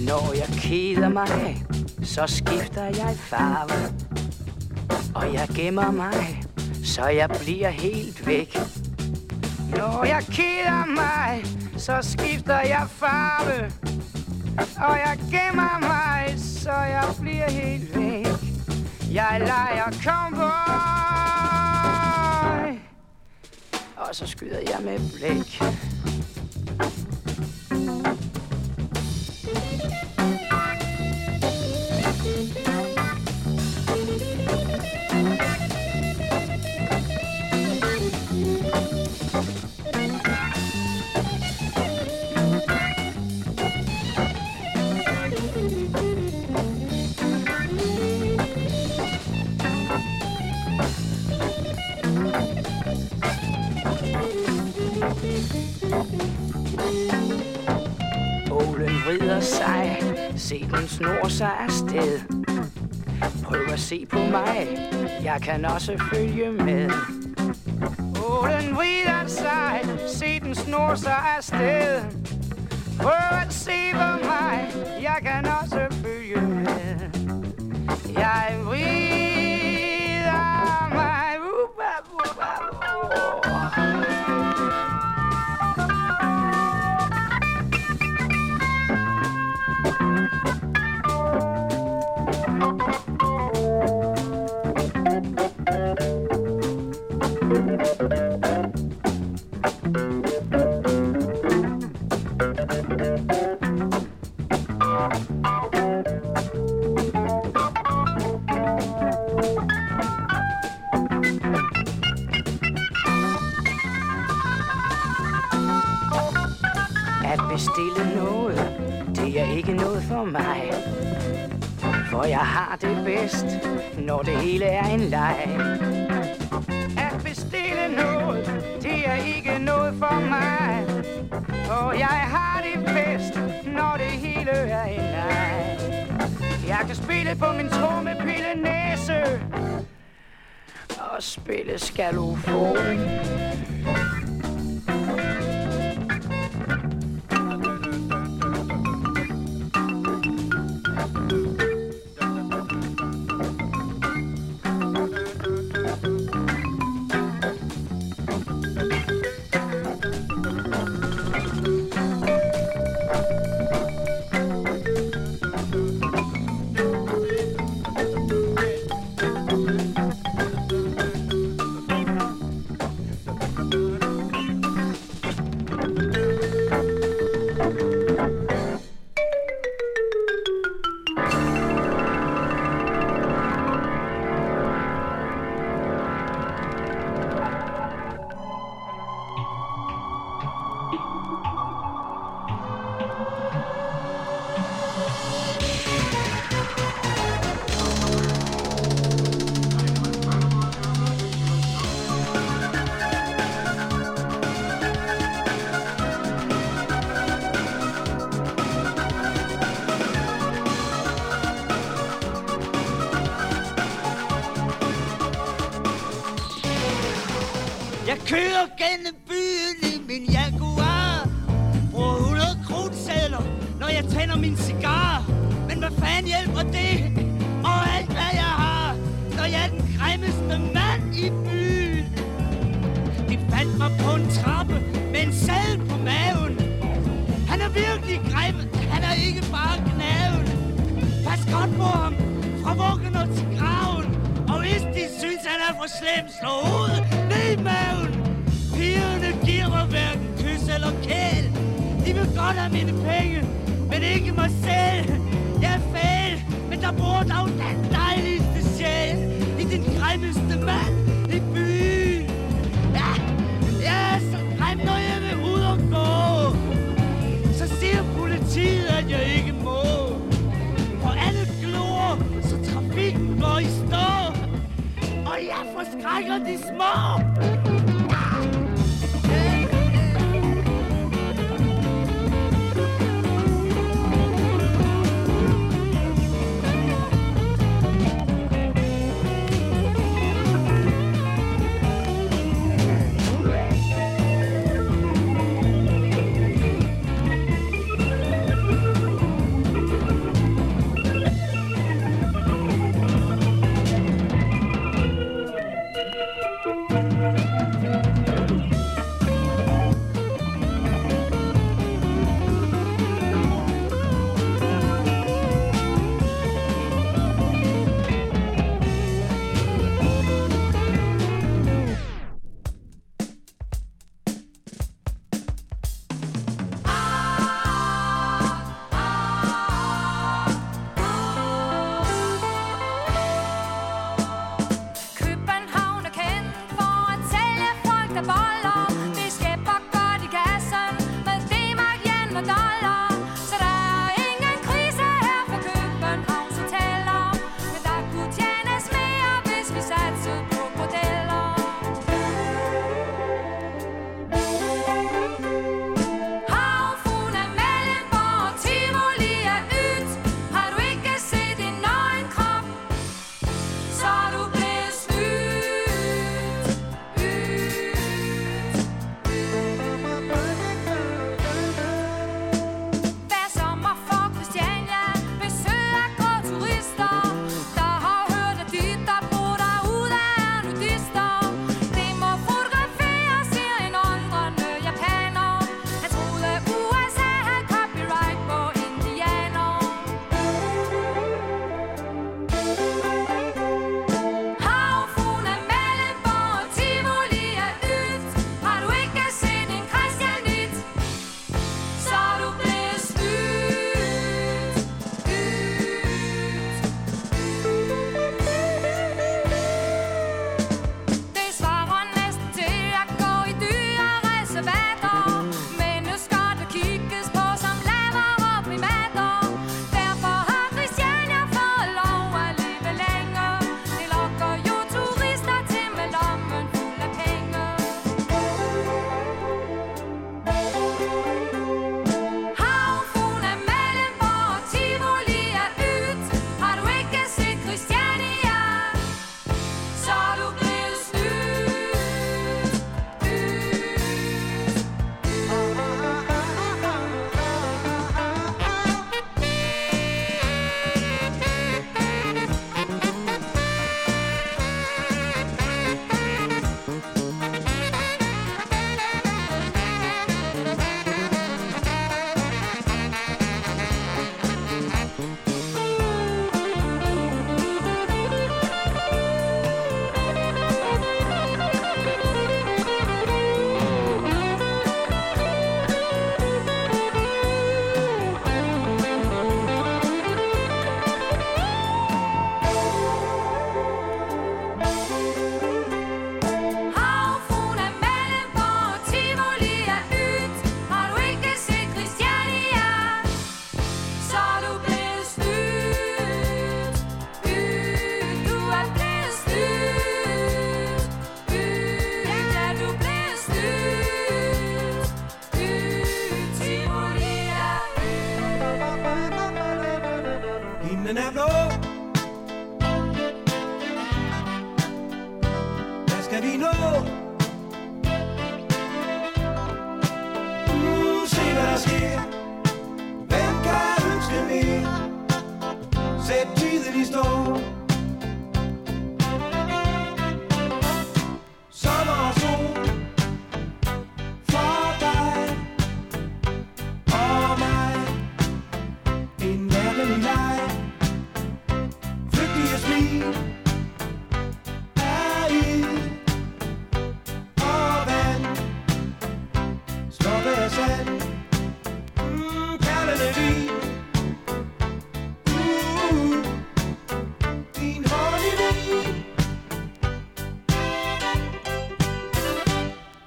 Når jeg keder mig, så skifter jeg farve. Og jeg gemmer mig, så jeg bliver helt væk. Når jeg keder mig, så skifter jeg farve. Og jeg gemmer mig, så jeg bliver helt væk. Jeg leger cowboy, og så skyder jeg med blæk. Se den snor sig afsted. Prøv at se på mig, jeg kan også følge med. Åh, and wait outside. Satan snores, I still. For a saver mind, I can answer for you. I wait, I might. At bestille noget, det er ikke noget for mig. For jeg har det bedst, når det hele er en leg. At bestille noget, det er ikke noget for mig. For jeg har det bedst, når det hele er en leg. Jeg kan spille på min trommepille næse og spille xylofon. Kører gennem byen i min Jaguar. Bruger hundrede kronesedler, når jeg tænder min cigar. Men hvad fanden hjælper det? Og alt hvad jeg har, når jeg er den grimmeste mand i byen. De fandt mig på en trappe med en sædel på maven. Han er virkelig grim, han er ikke bare gnaven. Pas godt på ham, fra vuggen og til graven. Og hvis de synes han er for slem, slå hovedet ned i maven. Pigerne giver mig hverken kys eller kæl. De vil godt have mine penge, men ikke mig selv. Jeg er fæl, men der bor dog den dejligste sjæl i den grimmeste mand i byen. Ja, jeg er så grim, når jeg vil ud og gå. Så siger politiet, at jeg ikke må. Og alle glor, så trafikken går i stå. Og jeg forskrækker de små. Thank you. es que vino. Uh, she was here, then God looks to me, said Jesus that he stole.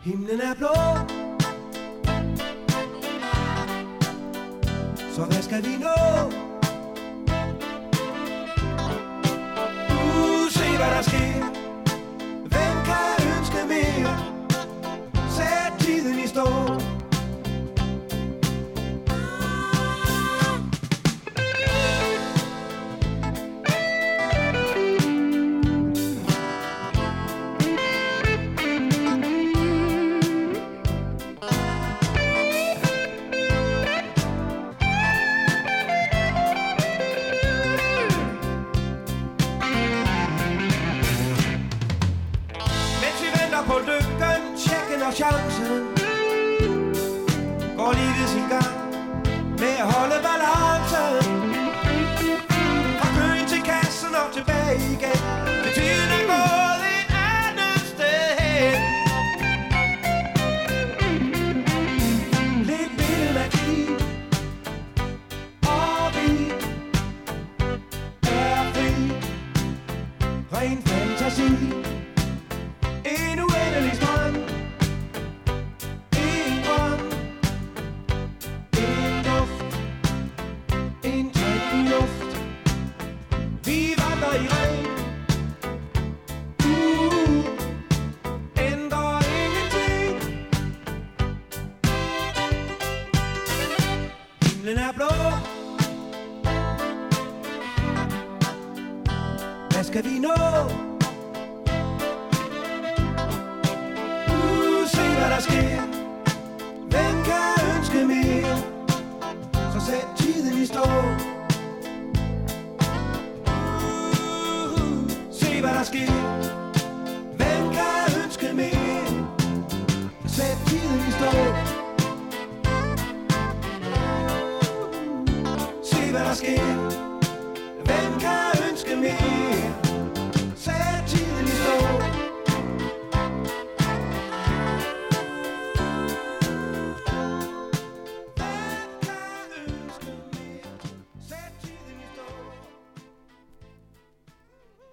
Himlen er blå, så hvad skal vi nå? Uh, se hvad der sker, hvem kan ønske mere? Sæt tiden i stå. På lykken, tjekken og chancen, går livet sin gang med at holde balancen. Fra køen til kassen og tilbage igen, med tiden er gået et andet sted hen. Lidt lille magi og vi er fri, ren fantasi. Himlen er blå, hvad skal vi nå? Uh, se hvad der sker, hvem kan ønske mere? Så sæt tiden i stå. Uh, se hvad der sker, hvem kan ønske mere? Så sæt tiden i stå. Let's